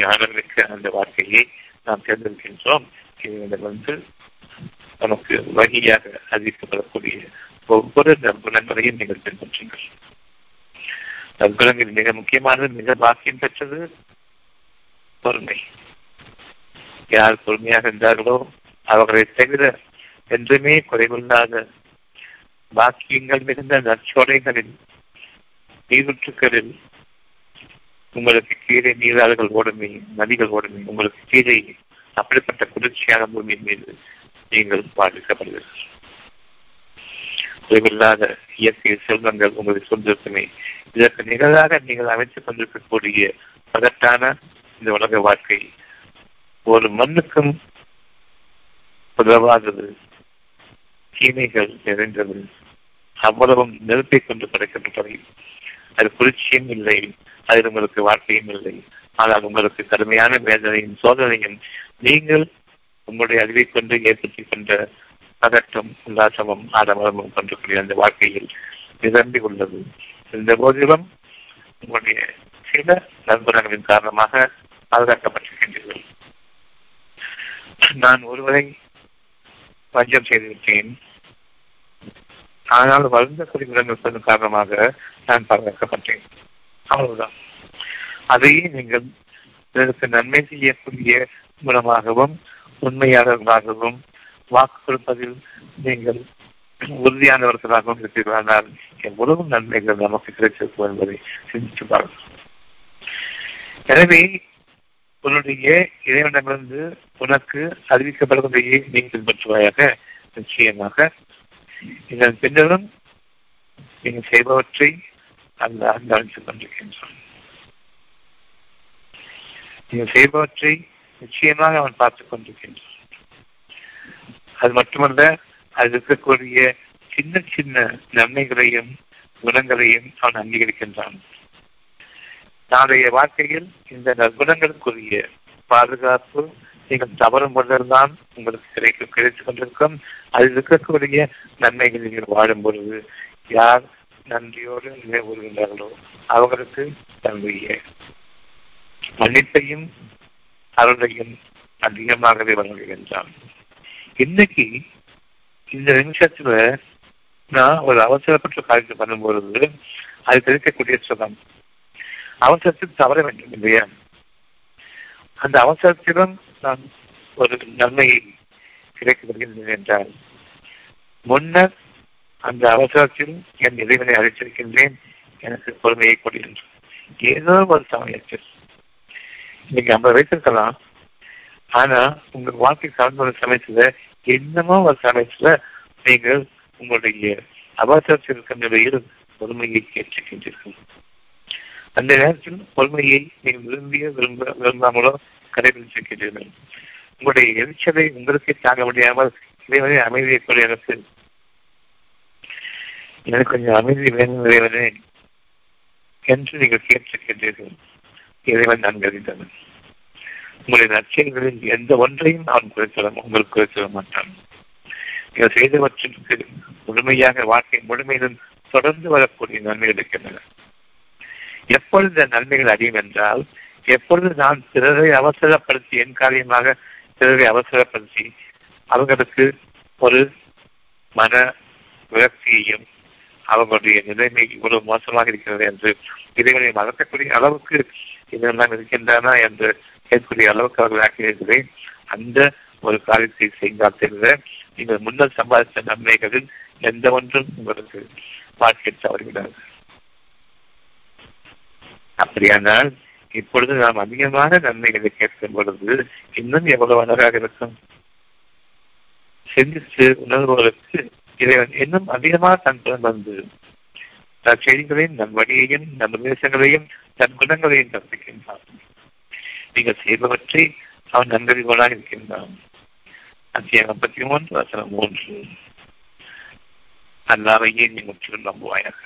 ஞானமிக்க அந்த வாழ்க்கையை நாம் தேர்ந்தெடுக்கின்றோம். இதிலிருந்து நமக்கு வகையாக அறிவிக்கப்படக்கூடிய ஒவ்வொரு நற்குணங்களையும் நீங்கள் பின்பற்றுங்கள். நற்குணங்கள் மிக முக்கியமானது, மிக பாக்கியம் பெற்றது பொறுமை. யார் பொறுமையாக இருந்தார்களோ அவர்களை தவிர என்றுமே குறைவில்லாத வாக்கியங்கள் மிகுந்த நற்சோலைகளில் நீருற்றுக்களில் உங்களுக்கு கீழே நீராறுகள் ஓடுமே, நதிகள் ஓடுமே. உங்களுக்கு கீழே அப்படிப்பட்ட குளிர்ச்சியான பூமியின் மீது நீங்கள் பாதிக்கப்படுவீர்கள். குறைவில்லாத இயற்கை செல்வங்கள் உங்களை சொல்லிருக்குமே. இதற்கு நிகழாக நீங்கள் அமைத்துக் கொண்டிருக்கக்கூடிய பதட்டான இந்த உலக வாழ்க்கை ஒரு மண்ணுக்கும் உதவாதது, தீமைகள் நிறைந்தது, அவ்வளவும் நெருப்பை கொண்டு படைக்கப்பட்டவை. அது குளிர்ச்சியும் இல்லை, அதில் உங்களுக்கு வாழ்க்கையும் இல்லை. ஆனால் உங்களுக்கு கடுமையான வேதனையும் சோதனையும் நீங்கள் உங்களுடைய அறிவை கொண்டு ஏற்படுத்திக் கொண்ட பதட்டம் உல்லாசமும் ஆடம்பரமும் கொண்டக்கூடிய அந்த வாழ்க்கையில் நிரம்பி உள்ளது. இந்த போதிலும் உங்களுடைய சில நண்பர்களின் காரணமாக பாதுகாக்கப்பட்டிருக்கின்றீர்கள். நான் ஒருவரை பஞ்சம் செய்திருக்கேன், ஆனால் வருந்தக்கூடிய விலங்குகள் காரணமாக நான் பாதுகாக்கப்பட்டேன். அவ்வளவுதான். அதையே நீங்கள் இதற்கு நன்மை செய்யக்கூடிய மூலமாகவும் உண்மையாளர்களாகவும் வாக்கு கொடுப்பதில் நீங்கள் உறுதியானவர்களாகவும் இருக்கிறார்கள். எவ்வளவு நன்மைகள் நமக்கு கிடைச்சிருக்கும் என்பதை சிந்தித்து பாருங்கள். எனவே உன்னுடைய இறைவனிடமிருந்து உனக்கு அறிவிக்கப்படுவதையே நீ பின்பற்றுவாயாக. நிச்சயமாக இதன் பின்னரும் நீங்கள் செய்பவற்றை அல்லாஹ் கவனித்துக் கொண்டிருக்கின்றான். நீங்கள் செய்பவற்றை நிச்சயமாக அவன் பார்த்துக் கொண்டிருக்கின்றான். அது மட்டுமல்ல, அது இருக்கக்கூடிய சின்ன சின்ன நன்மைகளையும் குணங்களையும் அவன் அங்கீகரிக்கின்றான். நாளைய வாழ்க்கையில் இந்த நற்குணங்களுக்குரிய பாதுகாப்பு நீங்கள் தவறும் கொண்டிருந்தான் உங்களுக்கு கிடைக்க கிடைத்துக் கொண்டிருக்கும். அது இருக்கக்கூடிய நன்மைகள் நீங்கள் வாழும் பொழுது யார் நன்றியோடு நினைவுறுகின்றார்களோ அவர்களுக்கு தன்னுடைய மன்னிப்பையும் அருளையும் அதிகமாகவே வழங்குகின்றான். இன்னைக்கு இந்த நிமிஷத்துல நான் ஒரு அவசரப்பட்ட காரியத்தை பண்ணும் பொழுது அது கிடைக்கக்கூடிய சுகம், அவசரத்தில் தவற வேண்டும் இல்லையா? அந்த அவசரத்திலும் நான் ஒரு நன்மையை கிடைக்கப்படுகின்றேன் என்றால், முன்னர் அந்த அவசரத்தில் என் இறைவனை அழைத்திருக்கின்றேன், எனக்கு பொறுமையை கொடுக்கின்றேன். ஏதோ ஒரு சமயத்தில் நீங்க ஐம்பது வயசிருக்கலாம், ஆனா உங்க வாழ்க்கை சார்ந்த ஒரு சமயத்துல என்னமோ ஒரு சமயத்துல நீங்கள் உங்களுடைய அவசரத்தில் இருக்க நிலையில் பொறுமையை கேட்டிருக்கின்றீர்கள். அந்த நேரத்தில் பொறுமையை நீங்கள் விரும்பிய விரும்ப விரும்பாமலோ கடைபிடிச்சிருக்கின்றீர்கள். உங்களுடைய எரிச்சலை உங்களுக்கே தாங்க முடியாமல் இறைவனை அமைதியை கொள்ள எனக்கு எனக்கு கொஞ்சம் அமைதி வேணும் இறைவனே என்று நீங்கள் கேட்டிருக்கின்றீர்கள். இறைவன் நான் கருதினேன், உங்களுடைய நற்செயல்களில் எந்த ஒன்றையும் நான் குறைச்சல உங்களுக்கு குறைச்சல மாட்டான். நீங்கள் செய்தவற்றிற்கு முழுமையாக வாழ்க்கை முழுமையிலும் தொடர்ந்து வரக்கூடிய நன்மைகள் இருக்கின்றன. எப்பொழுது இந்த நன்மைகள் அறியும் என்றால், எப்பொழுது நான் பிறரை அவசரப்படுத்தி என் காரியமாக பிறரை அவசரப்படுத்தி அவர்களுக்கு ஒரு மன விரக்தியையும் அவர்களுடைய நிலைமை இவ்வளவு மோசமாக இருக்கிறது என்று இறைவனை வளர்க்கக்கூடிய அளவுக்கு இதெல்லாம் இருக்கின்றன என்று கேட்கக்கூடிய அளவுக்கு அவர்கள் ஆக்கிறேன். அந்த ஒரு காரியத்தை செய்தால் தெரிந்த நீங்கள் முன்னர் சம்பாதித்த நன்மைகளில் எந்த ஒன்றும் உங்களுக்கு மார்க்கெட் அவர்கிறார். அப்படியானால் இப்பொழுது நாம் அதிகமான நன்மைகளை கேட்கும் பொழுது இன்னும் எவ்வளவு அழகாக இருக்கும். சிந்தித்து உணர்வுகளுக்கு இறைவன் இன்னும் அதிகமாக தன் வந்து தன் செய்திகளையும் நம் வழியையும் நம் உபதேசங்களையும் தன் குணங்களையும் கற்பிக்கின்றான். நீங்கள் செய்பவற்றை அவன் நன்கறிவானாக இருக்கின்றான். அத்தியாயம் முப்பத்தி மூன்று வசனம் மூன்று. அல்லாவையே நீ முற்றிலும் நம்புவாயாக,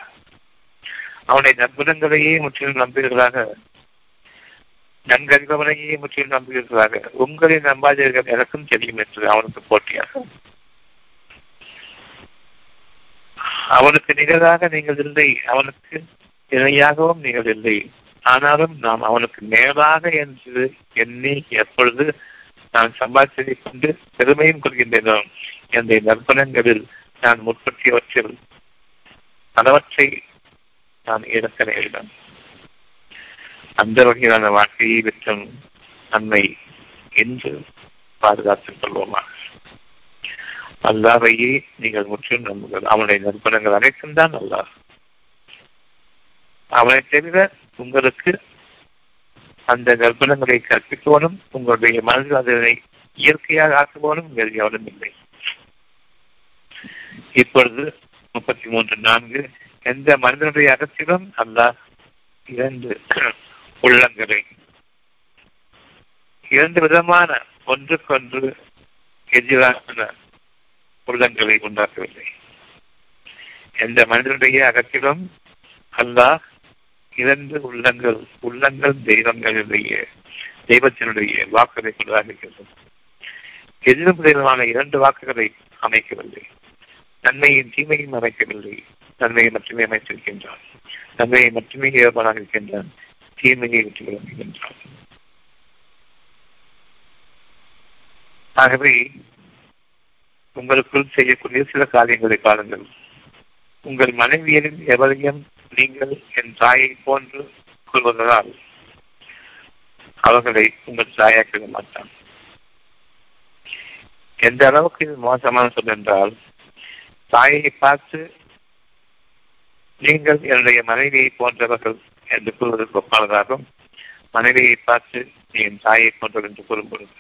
அவனை நற்குணங்களையே முற்றிலும் நம்புவீர்களாக, நன்கறிபவனையே முற்றிலும் நம்புவீர்களாக, உங்களை நம்பாதீர்கள் எனக்கும் தெரியும் என்று அவனுக்கு போட்டியாக. அவனுக்கு நிகழாக நீங்கள் இல்லை, அவனுக்கு இணையாகவும் நீங்கள் இல்லை. ஆனாலும் நாம் அவனுக்கு நேராக என்று எண்ணி எப்பொழுது நான் சம்பாதித்ததை கொண்டு பெருமையும் கொள்கின்றேனோ, என்னுடைய நற்பணங்களில் நான் முற்பற்றியவற்றில் பலவற்றை நான் இழக்க நேரிடும். அந்த வகையிலான வாழ்க்கையை பெற்றும் நம்மை என்று பாதுகாத்துக் கொள்வோமாக. அல்லாவையே நீங்கள் முற்றிலும் நம்புங்கள், அவனுடைய நற்பணங்கள் அனைத்தும் தான் அல்லாஹ். அவனை தெரிந்த உங்களுக்கு அந்த நற்பணங்களை கற்பிப்பவனும் உங்களுடைய மனதில் அதனை இயற்கையாக ஆக்குபவனும் எதிரியாலும் இல்லை. இப்பொழுது முப்பத்தி மூன்று நான்கு. எந்த மனிதனுடைய அகத்திலும் அல்லாஹ் இரண்டு உள்ளங்களை இரண்டு விதமான ஒன்றுக்கொன்று எதிரான உள்ளங்களை உண்டாக்கவில்லை. எந்த மனிதனுடைய அகத்திலும் அல்லாஹ் இரண்டு உள்ளங்கள் உள்ளங்கள் தெய்வங்களுடைய தெய்வத்தினுடைய வாக்குகளை கொண்டாடுகிறது. எதிரும் தெய்வமான இரண்டு வாக்குகளை அமைக்கவில்லை. நன்மையின் தீமையும் அமைக்கவில்லை. நன்மையை மட்டுமே அமைத்திருக்கின்றான். நன்மையை மட்டுமே ஏற்பாடாக இருக்கின்றான். தீமையை விட்டு விளங்குகின்றான். ஆகவே உங்களுக்குள் செய்யக்கூடிய சில காரியங்களை பாருங்கள். உங்கள் மனைவியரின் எவரையும் நீங்கள் என் தாயை போன்று கொள்வதால் அவர்களை உங்கள் தாயாக்கிட மாட்டான். எந்த அளவுக்கு இது மோசமான சொல் என்றால், தாயை பார்த்து நீங்கள் என்னுடைய மனைவியை போன்றவர்கள் என்று கூறுவதற்கு ஒப்பானதாகும், மனைவியை பார்த்து நீ என் தாயை போன்றவர் என்று கூறும்பொழுது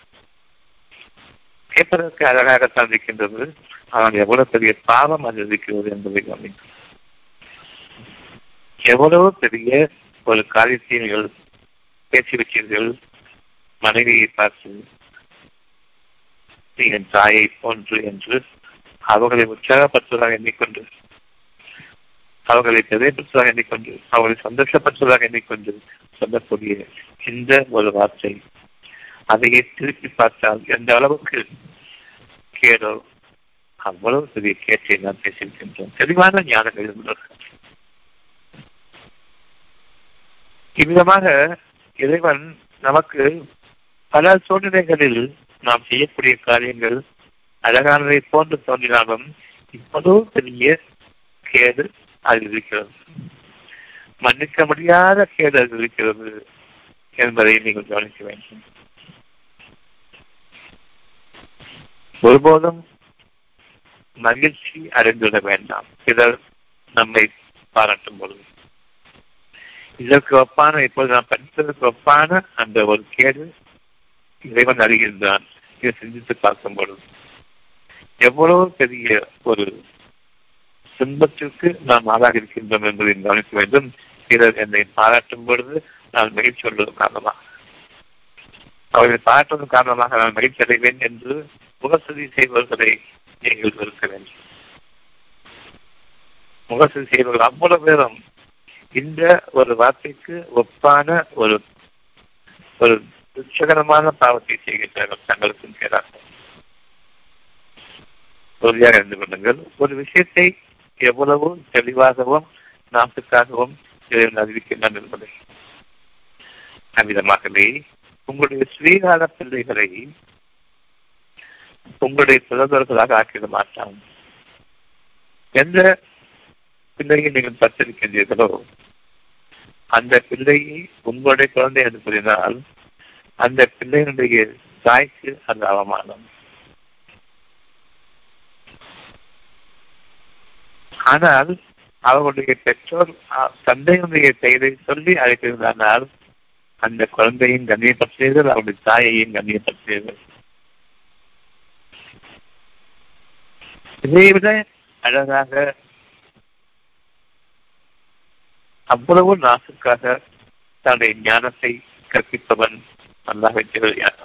கேட்பதற்கு அழகாகத்தான் இருக்கின்றது. ஆனால் எவ்வளவு பெரிய பாவம் அது இருக்கிறது என்பதை கவனிக்கும். எவ்வளவு பெரிய ஒரு காரியத்தை நீங்கள் பேசி வைக்கிறீர்கள். மனைவியை பார்த்து நீங்கள் தாயை போன்று என்று அவர்களை உற்சாகப்படுத்துவதாக எண்ணிக்கொண்டு, அவர்களை பெருமைப்படுத்துவதாக எண்ணிக்கொண்டு, அவர்களை சந்தோஷப்படுத்துவதாக எண்ணிக்கொண்டு சொல்லக்கூடிய இந்த ஒரு வார்த்தை, அதையே திருப்பி பார்த்தால் எந்த அளவுக்கு கேடோ அவ்வளவு பெரிய கேட்டை நான் பேசியிருக்கின்றோம். தெளிவான ஞானங்கள் உள்ளவர்கள். இவ்விதமாக இறைவன் நமக்கு பல சூழ்நிலைகளில் நாம் செய்யக்கூடிய காரியங்கள் அழகானதை போன்று தோன்றினாலும் இப்போதோ பெரிய கேடு அது இருக்கிறது. மன்னிக்க முடியாத கேடல் இருக்கிறது என்பதை நீங்கள் கவனிக்க வேண்டும். ஒருபோதும் மகிழ்ச்சி அடைந்துவிட வேண்டாம் சிலர் நம்மை பாராட்டும் பொழுது. இதற்கு ஒப்பான, இப்போது நாம் படித்ததற்கு ஒப்பான அந்த ஒரு கேடு இறைவன் அறிகின்றான். இதை சிந்தித்து பார்க்கும் பொழுது எவ்வளவு பெரிய ஒரு துன்பத்திற்கு நாம் ஆளாக இருக்கின்றோம் என்பதை கவனிக்க வேண்டும். சிலர் என்னை பாராட்டும் பொழுது நான் மகிழ்ச்சி கொள்வதன் காரணமாக, அவர்களை பாராட்டுவதன் காரணமாக நான் மகிழ்ச்சி அடைவேன் என்று முகசதி செய்வர்களை நீங்கள் இருக்க வேண்டும். முகசதி செய்வர்கள் அவ்வளவு பேரும் இந்த ஒரு வார்த்தைக்கு ஒப்பான ஒரு ஒரு துச்சகரமான பாவத்தை செய்கின்றார்கள். தங்களுக்கும் பேராக உறுதியாக இருந்து கொள்ளுங்கள். ஒரு விஷயத்தை எவ்வளவு தெளிவாகவும் நாட்டுக்காகவும் அறிவிக்கின்றான் என்பதை அவ்விதமாகவே உங்களுடைய ஸ்ரீகால பிள்ளைகளை உங்களுடைய சகோதரர்களாக ஆக்கிட மாட்டான். எந்த பிள்ளையை நீங்கள் பற்றிருக்கின்றீர்களோ அந்த பிள்ளையை உங்களுடைய குழந்தை என்று கூறினால் அந்த பிள்ளையினுடைய தாய்க்கு அந்த அவமானம். ஆனால் அவர்களுடைய பெற்றோர் தந்தையினுடைய பெயரை சொல்லி அழைத்திருந்தால் அந்த குழந்தையும் கண்ணியப்படுத்தியது, அவருடைய தாயையும் கண்ணியப்படுத்தியது. இதைவிட அழகாக அவ்வளவு நாசுக்காக தன்னுடைய ஞானத்தை கற்பிப்பவன் நல்லா வைத்திருக்கிறார்.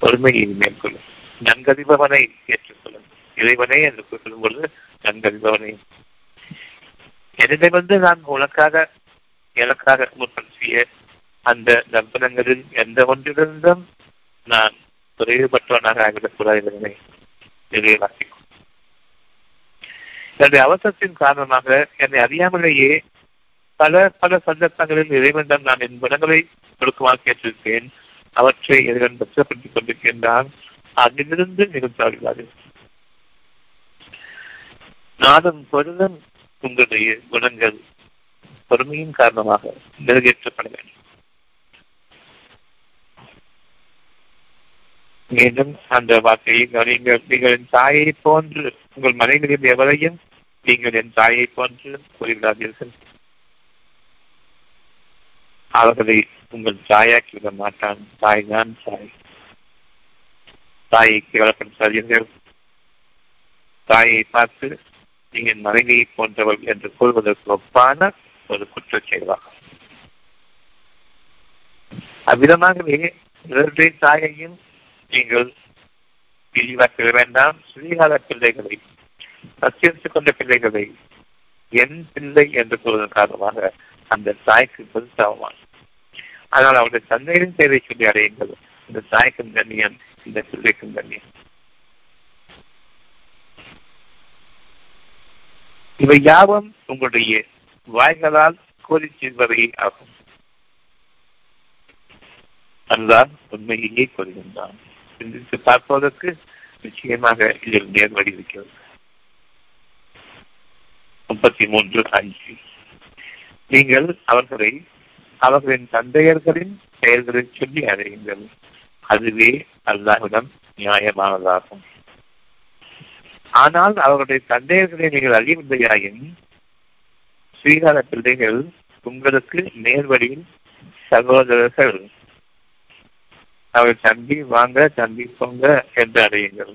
பொறுமையை மேற்கொள்ளும் நன்கறிபவனை ஏற்றுக்கொள்ளும். இறைவனை என்று கூறும் பொழுது நன்கறிபவனை என்னை வந்து நான் உனக்காக எனக்காக முற்படுத்திய அந்த நற்பணங்களில் எந்த ஒன்றிலிருந்தும் நான் குறைவுபற்றவனாக ஆகிவிடக்கூடாது என்பதனை நிறைவாக்கி என்னுடைய அவசரத்தின் காரணமாக என்னை அறியாமலேயே பல பல சந்தர்ப்பங்களில் இறைவனிடம் நான் என் குணங்களை கொடுக்குமாறு கேட்டிருக்கேன். அவற்றை இறைவன் பச்சப்படுத்திக் கொண்டிருக்கின்றான். அதிலிருந்து நிகழ்த்தாது நாடும் பொழுதும் உங்களுடைய குணங்கள் பொறுமையின் காரணமாக நிறைவேற்றப்பட வேண்டும். மீண்டும் அந்த வார்த்தையை கவனியுங்கள். நீங்கள் என் தாயை போன்று உங்கள் மனைவியில் எவரையும் நீங்கள் என் தாயை போன்று கூறிவிடாதீர்கள். அவர்களை உங்கள் தாயாக்கிவிட மாட்டான். தாய் தான் தாய். தாயை கேவலப்படுத்தாதீர்கள். தாயை பார்த்து நீங்கள் மனைவியை போன்றவள் என்று கூறுவதற்கு ஒப்பான ஒரு குற்றச்செயலாகும். அவ்விதமாகவே இவருடைய தாயையும் நீங்கள் விரிவாக்க வேண்டாம். ஸ்ரீகால பிள்ளைகளை பத்தியெடுத்துக் கொண்ட பிள்ளைகளை என் பிள்ளை என்று கூறுவதன் காரணமாக அந்த தாய்க்கு பொருத்தவமான, ஆனால் அவருடைய தந்தையின் தேவை சொல்லி அடையுங்கள். இந்த தாய்க்கும் தண்ணியன், இந்த பிள்ளைக்கும் தண்ணியன். இவை யாவும் உங்களுடைய வாய்களால் கூறி செல்வதை ஆகும். அதுதான் உண்மையிலேயே கூறுகின்றான். சிந்தித்து பார்ப்பதற்கு நிச்சயமாக இதில் நேர்வழி இருக்கிறது. முப்பத்தி மூன்று அஞ்சு நீங்கள் அவர்களை அவர்களின் தந்தையர்களின் பெயர்களை சொல்லி அடையுங்கள். அதுவே அல்லாஹ்விடம் நியாயமானதாகும். ஆனால் அவர்களுடைய தந்தையர்களை நீங்கள் அறியவில்லையாயின் ஸ்ரீகால பிள்ளைகள் உங்களுக்கு நேர்வழியில் சகோதரர்கள். அவர் தம்பி வாங்க, தம்பி போங்க என்று அடையுங்கள்.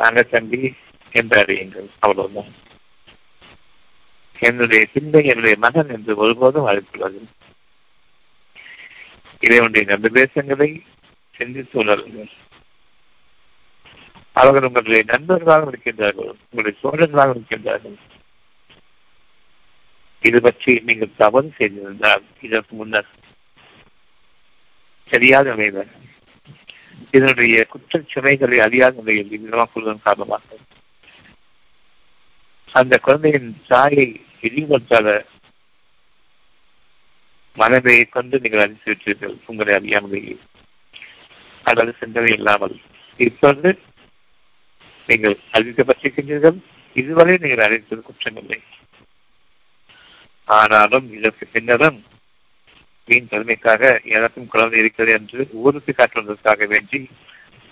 வாங்க தம்பி என்று அடையுங்கள். அவ்வளவுதான். என்னுடைய பிள்ளை, என்னுடைய மகன் என்று ஒருபோதும் அழைத்துள்ளது. இறைவனுடைய நண்பேசங்களை சிந்தித்து உணருங்கள். அவர்கள் உங்களுடைய நண்பர்களாக இருக்கின்றார்கள், உங்களுடைய சோழர்களாக இருக்கின்றார்கள். இது பற்றி நீங்கள் தவறு செய்திருந்தால் இதற்கு முன்னர் தெரியாத நிலையில இதனுடைய குற்றச்சுமைகளை அறியாத நிலையில் விதமாக்குவதன் காரணமாக அந்த குழந்தையின் தாயை இழிவுபடுத்தாத மனதை கொண்டு நீங்கள் அறிந்து விட்டீர்கள். உங்களை அறியாமலேயே அல்லது சிந்தனை இல்லாமல் இப்பொழுது நீங்கள் அறிவிக்கப்பட்டிருக்கின்றீர்கள். இதுவரை நீங்கள் அழைத்தது குற்றமில்லை. ஆனாலும் இதற்கு பின்னரும் மீன் பெருமைக்காக எனக்கும் குழந்தை இருக்கிறது என்று ஊருக்கு காட்டுவதற்காக வேண்டி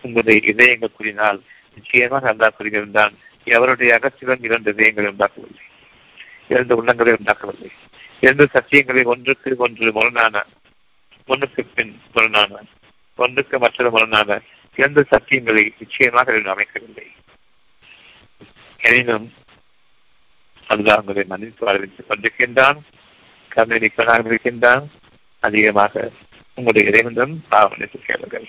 உங்களுடைய இதயங்கள் கூறினால் நிச்சயமாக அல்லா கூறுகிறான், எவருடைய அகத்திலும் இரண்டு இதயங்களை உண்டாக்கவில்லை, இரண்டு உள்ளங்களை உண்டாக்கவில்லை, இரண்டு சத்தியங்களை ஒன்றுக்கு ஒன்று முரணான, ஒன்றுக்கு பின் முரணான, ஒன்றுக்கு மற்றொரு முரணான இரண்டு சத்தியங்களை நிச்சயமாக அமைக்கவில்லை. எனினும் அல்லா உங்களை மன்னித்து வரவேற்றுக் கொண்டிருக்கின்றான், கருணையாக இருக்கின்றான். அதிகமாக உங்களுடைய இறைவனிடம் பாவனைக்கு கேளுங்கள்.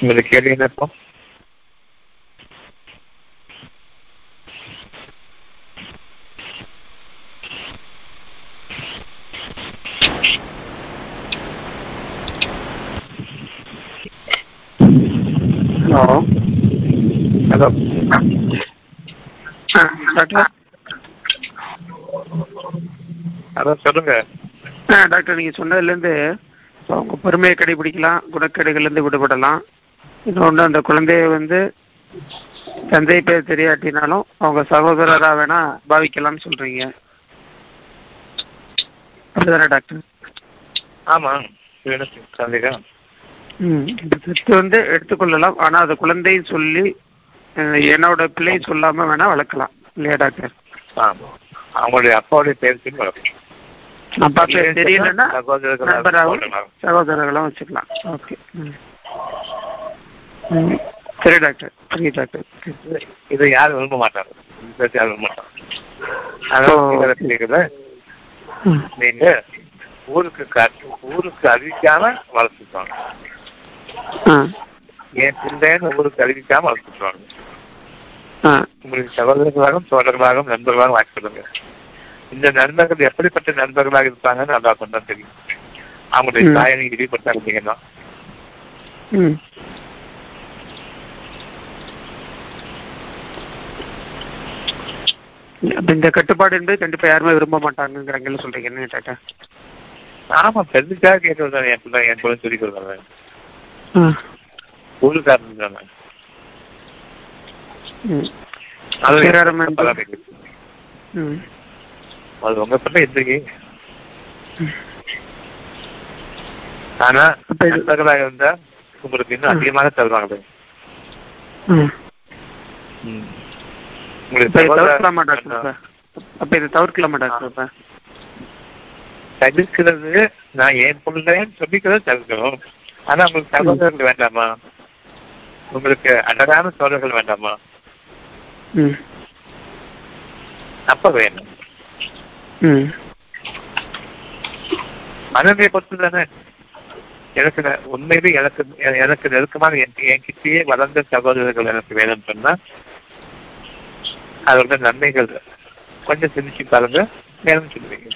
உங்களுடைய கேள்வி என்னப்போ? Hello hello doctor. அதான் சொல்லுங்க டாக்டர், நீங்கள் சொன்னதுலேருந்து அவங்க பெருமையை கடைபிடிக்கலாம், குணக்கேடுகள்லேருந்து விடுபடலாம். இன்னொன்று, அந்த குழந்தைய வந்து தந்தை பேர் தெரியாட்டினாலும் அவங்க சகோதரராக வேணா பாவிக்கலாம்னு சொல்கிறீங்க, அப்படிதானே டாக்டர்? ஆமாம், சந்தேகம். ம், இந்த தத்து வந்து எடுத்துக்கொள்ளலாம், ஆனால் அது குழந்தைன்னு சொல்லி என்னோட பிள்ளை சொல்லாமல் வேணால் வளர்க்கலாம், இல்லையா டாக்டர்? ஆமாம், அவங்களுடைய அப்பாவுடைய பேருக்கு வளர்க்கலாம், அப்பா பேர் தெரியலன்னா சகோதரர்களாக வச்சுக்கலாம். ஓகே, ம், சரி டாக்டர், சரி டாக்டர். இதை யாரும் விரும்ப மாட்டாங்க, யாரும் விரும்ப மாட்டாங்க. அதனால நீங்கள் ஊருக்கு காட்டு, ஊருக்கு அறிவிக்காம வளர்த்துட்டாங்க. என் பிள்ளைன்னு ஊருக்கு அறிவிக்காம வளர்த்துட்டாங்க. உங்களுக்கு சகோதரர்களாகவும் சோழர்களாகவும் நண்பர்களாகவும் வாய்ப்புடுங்க. இந்த நண்பர்கள் எப்படிப்பட்ட நண்பர்களாக இருப்பாங்கன்னு நல்லா கொண்டா தெரியும். அவங்களுடைய தாயை நீங்க இழிவுபடுத்தா இருந்தீங்கன்னா இந்த கட்டுப்பாடு என்பது கண்டிப்பா யாருமே விரும்ப மாட்டாங்கிறாங்கன்னு சொல்றீங்க, என்ன டாக்டா? ஆமா, பெருமைக்காக கேட்கறதானே, என் பிள்ளை என் பிள்ளைன்னு சொல்லி கொடுக்குறாங்க. உங்களுக்கு இன்னும் அதிகமாக தருவாங்க. தவிர்க்கிறது நான் என் பிள்ளைன்னு சொல்லிக்கிறத தவிர்க்கணும். ஆனா உங்களுக்கு சகோதரர்கள் வேண்டாமா? உங்களுக்கு அழகான சோழர்கள் வேண்டாமா? அப்ப வேணும். மனநிலை பொறுத்து தானே. எனக்கு உண்மையிலே எனக்கு எனக்கு நெருக்கமாக என் கிட்டேயே வளர்ந்த சகோதரர்கள் எனக்கு வேணும்னு சொன்னா அதோட நன்மைகள் கொஞ்சம் சிந்திச்சு பாருங்க, வேணும்னு சொல்லுவீங்க.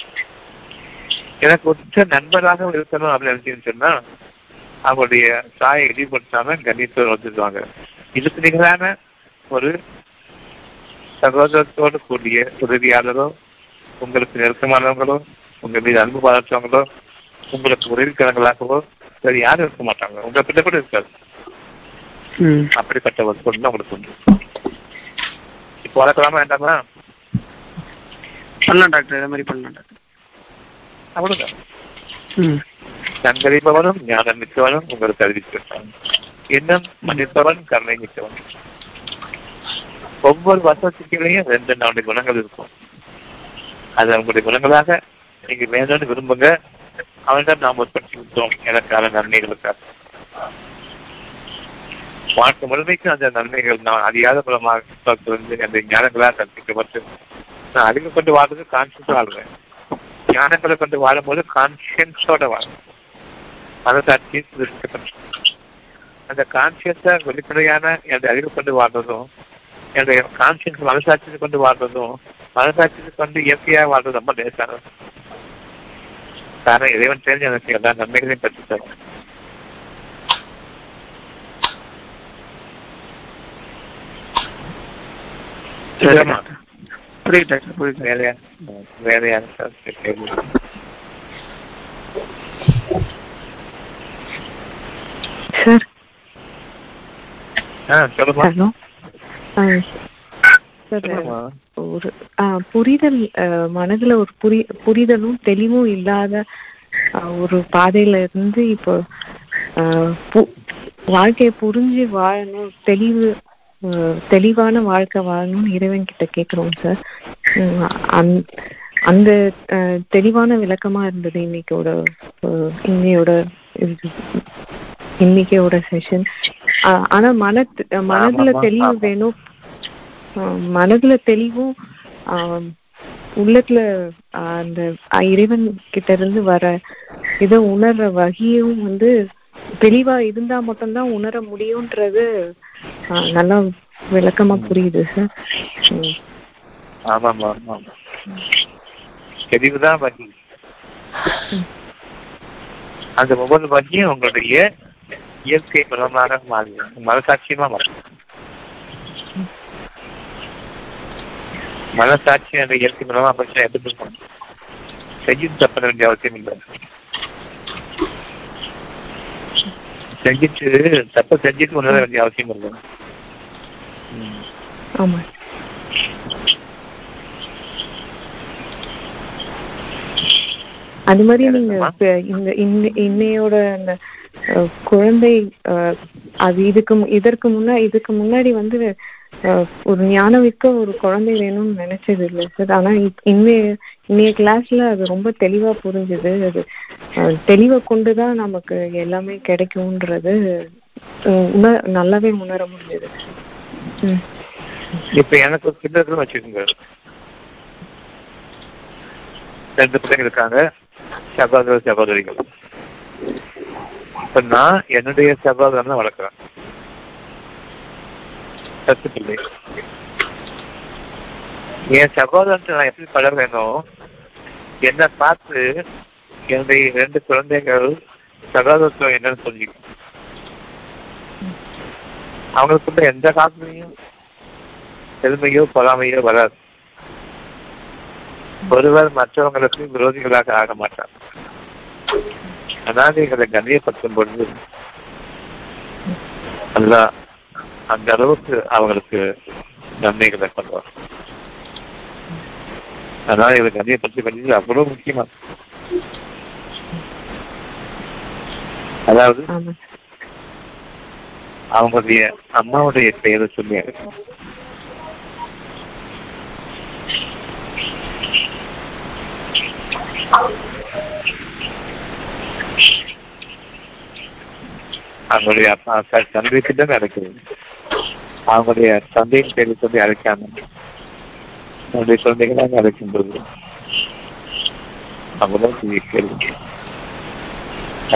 எனக்கு ஒற்ற நண்பராக இருக்கணும் அப்படின்னு நினைச்சீங்கன்னு சொன்னா அவங்களுடைய தாயை இழிவுபடுத்தாம கண்ணியத்தோடு வளர்த்துருவாங்க. இதுக்கு நிகரான ஒரு சகோதரத்தோடு கூடிய உதவியாளரோ, உங்களுக்கு நெருக்கமானவங்களோ, உங்க மீது அன்பு பாராட்டுறவங்களோ, உங்களுக்கு உதவிக்கிறவங்களாகவோ சரி யாரும் இருக்க மாட்டாங்க. உங்களை கிட்ட கூட இருக்காது. அப்படிப்பட்ட ஒரு பொண்ணு உங்களுக்கு உண்டு. இப்போ வளர்க்கலாமா வேண்டாமா? பண்ணலாம் டாக்டர், இதே மாதிரி பண்ணலாம் டாக்டர். அவ்வளோங்க. நன்கறிபவனும் ஞானம் மிக்கவனும் உங்களுக்கு அறிவித்திருப்பான், இன்னும் மன்னிப்பவன் கருணை மிக்கவன். ஒவ்வொரு வசதிகளையும் ரெண்டு நம்முடைய குணங்கள் இருக்கும். அது அவங்களுடைய குணங்களாக நீங்க வேணும்னு விரும்புங்க. அவனிடம் நாம் உற்பத்தி விட்டோம் எனக்கான நன்மைகளுக்காக. வாழ்க்கை முழுமைக்கும் அந்த நன்மைகள் நான் அறியாத புலமாக அந்த ஞானங்களாக கற்பிக்கப்பட்டு நான் அறிவு கொண்டு வாழ்றது கான்சியஸா ஆளுவேன். ஞானங்களை கொண்டு வாழும்போது கான்சியன்ஸோட வாழும். மனசாட்சி அந்த கான்சியஸை வெளிப்படையான எனது அறிவு கொண்டு வாழ்றதும், என்னுடைய கான்சியன்ஸ் மனசாட்சியை கொண்டு வாழ்றதும், மனசாட்சியை கொண்டு இயற்கையாக வாழ்றது ரொம்ப லேசானது. காரணம் இறைவன் தெரிஞ்சு எனக்கு எல்லா நன்மைகளையும் பெற்றுத்தார். வேலையா வேலையான சார். ஆ சொல்லுமா. ஹலோ. ஆ சொல்லுமா. ஒரு புரிதல் மனதுல ஒரு புரி புரிதலும் தெளிவும் இல்லாத ஒரு பாதையில இருந்து இப்போ வாழ்க்கையை புரிஞ்சு வாழணும், தெளிவு தெளிவான வாழ்க்கை வாழணும்னு இறைவன் கிட்ட கேட்கிறோம் சார். அந்த தெளிவான விளக்கமா இருந்தது இன்னைக்கோட இன்னையோட இன்னைக்கோட செஷன். ஆனா மன மனதுல தெளிவு வேணும், மனதுல தெளிவும் உள்ளத்துல அந்த இறைவன் கிட்ட இருந்து வர இதை உணர்ற வகையும் வந்து தெளிவா இருந்தா மட்டும்தான் உணர முடியும்ன்றது நல்லா விளக்கமா புரியுது சார். தெளிவுதான் வகி. அந்த ஒவ்வொரு வகையும் உங்களுடைய இயற்கை பலமாக மாறி மனசாட்சியமா மாறும். மனசாட்சி என்ற இயற்கை பலமா பிரச்சனை எடுத்துக்கணும். செஞ்சு தப்பட வேண்டிய அவசியம் இல்லை. செஞ்சிட்டு தப்ப செஞ்சிட்டு உணர வேண்டிய அவசியம் இருக்கும். அது மாதிரி நீங்க இன்னையோட அந்த குழந்தை அது இதுக்கு இதற்கு முன்னா இதுக்கு முன்னாடி வந்து ஒரு ஞானமிக்க ஒரு குழந்தை வேணும்னு நினைச்சது இல்லை சார். ஆனா இன்னைய இன்னைய கிளாஸ்ல அது ரொம்ப தெளிவா புரிஞ்சுது. அது தெளிவை கொண்டுதான் நமக்கு எல்லாமே கிடைக்கும்ன்றது நல்லாவே உணர முடிஞ்சது. இப்ப எனக்கு கிட்டத்தட்ட வச்சுக்கோங்க, ரெண்டு பிள்ளைங்க இருக்காங்க, சகோதர சகோதரிகள். இப்ப நான் என்னுடைய சகோதரன் தான் வளர்க்குறேன், பத்து பிள்ளை. என் சகோதரன் நான் எப்படி பழகிறேனோ என்னை பார்த்து என்னுடைய ரெண்டு குழந்தைகள் சகோதரத்துவம் என்னன்னு சொல்லிக்கும். அவங்களுக்குள்ள எந்த காரணமும் பெருமையோ பொறாமையோ வராது. ஒருவர் மற்றவங்களுக்கு விரோதிகளாக ஆக மாட்டார். அனாதைகளை கண்ணியப்படுத்தும் பொழுது அல்லா அந்த அளவுக்கு அவங்களுக்கு நன்மைகளை கொள்வார். அனாதைகளை கண்ணியப்படுத்தி கொண்டது அவ்வளவு முக்கியமா. அதாவது அவங்களுடைய அம்மாவுடைய பெயரை சொல்லி அவங்களுடைய தந்தைக்குதான் அழைக்கிறது. அவங்களுடைய தந்தையின் பேரை சொல்லி அழைக்காம அவங்களுடைய குழந்தைகளாக அழைக்கும் போது அவங்களும்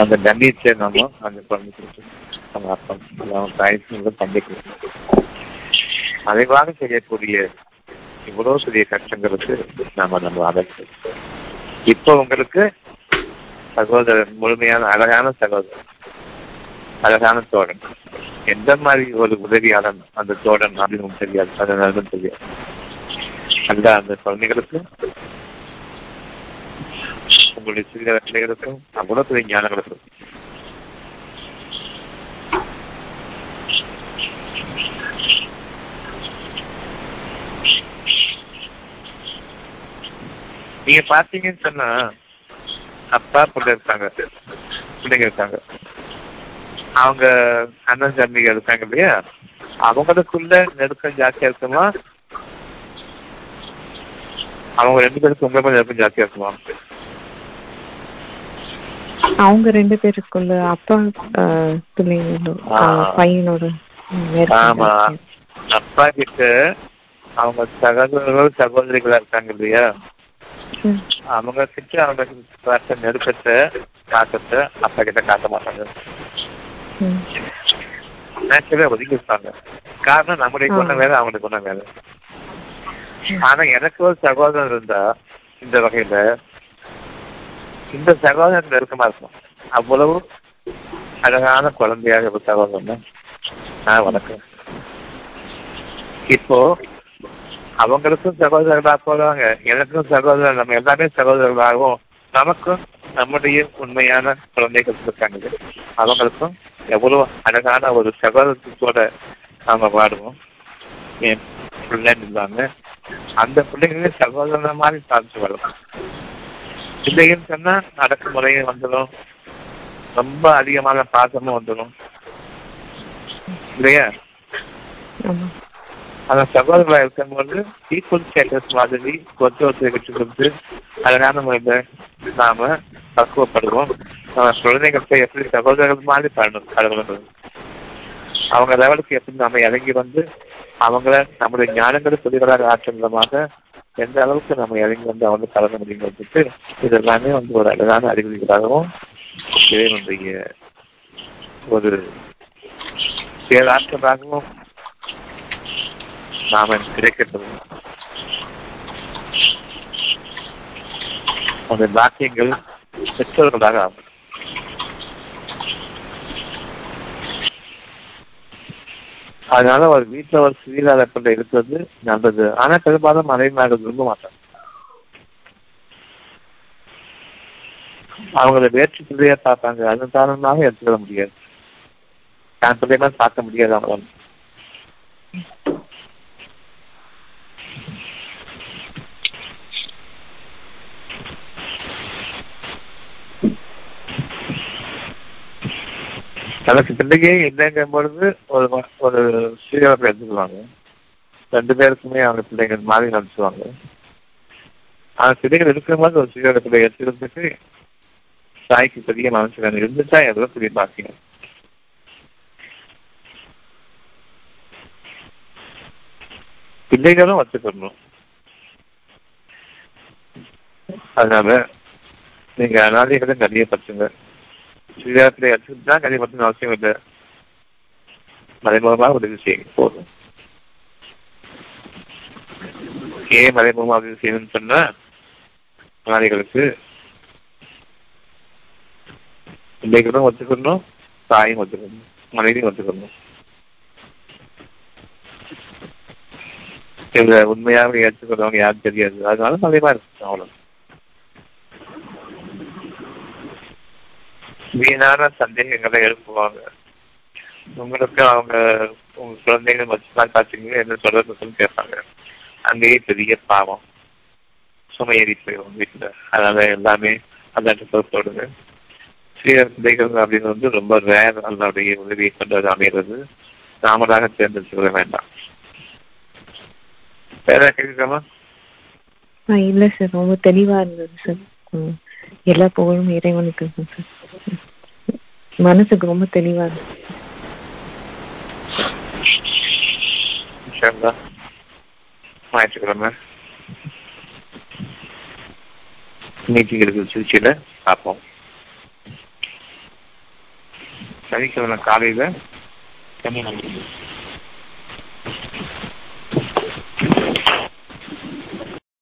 அந்த கண்ணியத்தை நம்ம அந்த குழந்தைக்கு நம்ம அப்பா தாய்க்கு தந்தைக்கு அதைவாக செய்யக்கூடிய இவ்வளவு பெரிய கஷ்டங்களுக்கு நாம நம்ம அழைக்கிறோம். இப்போ உங்களுக்கு சகோதரன், முழுமையான அழகான சகோதரன், அழகான தோழன். எந்த மாதிரி ஒரு உதவியாளன் அந்த தோழன் அப்படின்னு தெரியாது, அது நல்லதும் தெரியாது. அந்த அந்த குழந்தைகளுக்கும் உங்களுடைய சிறிய பிள்ளைகளுக்கும் அவ்வளவு பெரிய ஞானங்களுக்கும் நீங்க பாத்தீங்கன்னு சொன்னா அப்பா பிள்ளை இருக்காங்க, பிள்ளைங்க இருக்காங்க, அவங்க அண்ணன் தம்பிகள் இருக்காங்க இல்லையா? அவங்களுக்குள்ள நெருக்கம் ஜாஸ்தியா இருக்குமா? அவங்க ரெண்டு பேருக்கு உங்க மேல நெருக்கம் ஜாஸ்தியா இருக்குமா? அவங்க ரெண்டு பேருக்குள்ள அப்பா பையனோட ஆமா அப்பா கிட்ட அவங்க சகோதரர்கள் சகோதரிகளா இருக்காங்க இல்லையா? அவங்க கிட்ட அவங்க காட்ட நெருக்கத்தை காட்டத்தை அப்பா கிட்ட காட்ட மாட்டாங்க. ஒதுக்கி இருப்பாங்க. காரணம் நம்முடைய குணம் வேலை, அவங்களுக்கு குணம் வேலை. ஆனா எனக்கு ஒரு சகோதரன் இருந்தா இந்த வகையில இந்த சகோதரன் நெருக்கமா இருக்கும். அவ்வளவு அழகான குழந்தையாக ஒரு சகோதரன் நான் வணக்கம். இப்போ அவங்களுக்கும் சகோதரர்களாக போறாங்க, எனக்கும் சகோதரர், நம்ம எல்லாமே சகோதரர்களாகவும் நமக்கும் நம்முடைய உண்மையான குழந்தைகள் இருக்காங்க. அவங்களுக்கும் எவ்வளவு அழகான ஒரு சகோதரத்தோட நாங்கள் பாடுவோம். என் பிள்ளை இருந்தாங்க, அந்த பிள்ளைங்களே சகோதர மாதிரி சாதிச்சு வரலாம். பிள்ளைங்கன்னு சொன்னால் நடக்குமுறையும் வந்துடும், ரொம்ப அதிகமான பாசமும் வந்துடும் இல்லையா. அந்த சகோதரர்களாக இருக்கும்போது ஈக்குவல் ஸ்டேட்டஸ் மாதிரி ஒருத்தர் ஒருத்தரை கட்டி கொடுத்து அழகான முறையில் நாம பக்குவப்படுவோம். குழந்தைங்களுக்கு எப்படி சகோதரர்கள் மாதிரி பண்ணணும், கடவுள் அவங்க லெவலுக்கு எப்படி நாம இறங்கி வந்து அவங்கள நம்முடைய ஞானங்கள் புதிதாக ஆற்றும் விதமாக எந்த அளவுக்கு நம்ம இறங்கி வந்து அவங்க பழக முடியுங்கிறதுக்கு இதெல்லாமே வந்து ஒரு அழகான அறிகுறிகளாகவும் இறைவனுடைய ஒரு செயலாற்றலாகவும் நாம கிடைக்கப்படும். அந்த வாக்கியங்கள் பெற்றவர்களாக ஆகும். அதனால ஒரு வீட்டில் ஒரு சிறியாளர்கள் இருக்கிறது நல்லது. ஆனால் பெரும்பாலும் மனைவியாக விரும்ப மாட்டாங்க. அவங்களை வேற்று பிள்ளைய பார்ப்பாங்க. அதன் காரணமாக எடுத்துக்கிட முடியாது, தன் பிள்ளைமா பார்க்க முடியாது. அவங்களால தனக்கு பிள்ளையே இல்லைங்கும் பொழுது ஒரு ஒரு சீரழப்பை எடுத்துக்குவாங்க. ரெண்டு பேருக்குமே அவங்க பிள்ளைங்க மாதிரி நினச்சிவாங்க. ஆனால் பிள்ளைகள் இருக்கும்போது ஒரு சீரழப்பை எடுத்துக்கிறதுக்கு தாய்க்கு பெரிய மனசு இருந்துச்சா எவ்வளோ பெரிய பாக்கியம். பிள்ளைகளும் வச்சுக்கணும். அதனால நீங்க அனாதைகளும் கதியப்படுத்துங்க. சுயத்தை எடுத்துட்டு தான் கதியப்படுத்த அவசியம் இல்லை. மறைமுகமாக உதவி செய்ய போதும். ஏன் மறைமுகமாக உதவி செய்யணும்னு சொன்னா, அனாதைகளுக்கு பிள்ளைகளும் ஒத்துக்கணும், தாயும் ஒத்துக்கணும், மனைவியும் ஒத்துக்கணும். இதை உண்மையாக ஏற்றுக்கிறவங்க யாரும் தெரியாது. அதனால மறைவா இருக்கு. அவ்வளவு வீணான சந்தேகங்களை எழுப்புவாங்க. உங்களுக்கு அவங்க உங்க குழந்தைகள் மட்டும்தான் பார்த்தீங்கன்னா என்ன சொல்றதுன்னு கேட்பாங்க. அங்கேயே பெரிய பாவம் சுமையேறி போயிடும் வீட்டுல. அதனால எல்லாமே அதாட்டு பொறுப்போடுங்க. சீர பிள்ளைகள் அப்படின்னு வந்து ரொம்ப ரேர். அதனுடைய உதவியை கொண்டு அது அமைகிறது. நாமளாக தேர்ந்தெடுத்துக்க வேண்டாம். வேற கேட்குமா? இல்லை சார், ரொம்ப தெளிவா இருந்தது சார். எல்லா புகழும் இறைவனுக்கு இருக்கும் சார். மனசுக்கு ரொம்ப தெளிவா இருக்கு. ஞாயிற்றுக்கிழமை மீட்டிங் இருக்கு திருச்சியில, பார்ப்போம். சனிக்கிழமை காலையில சென்னை.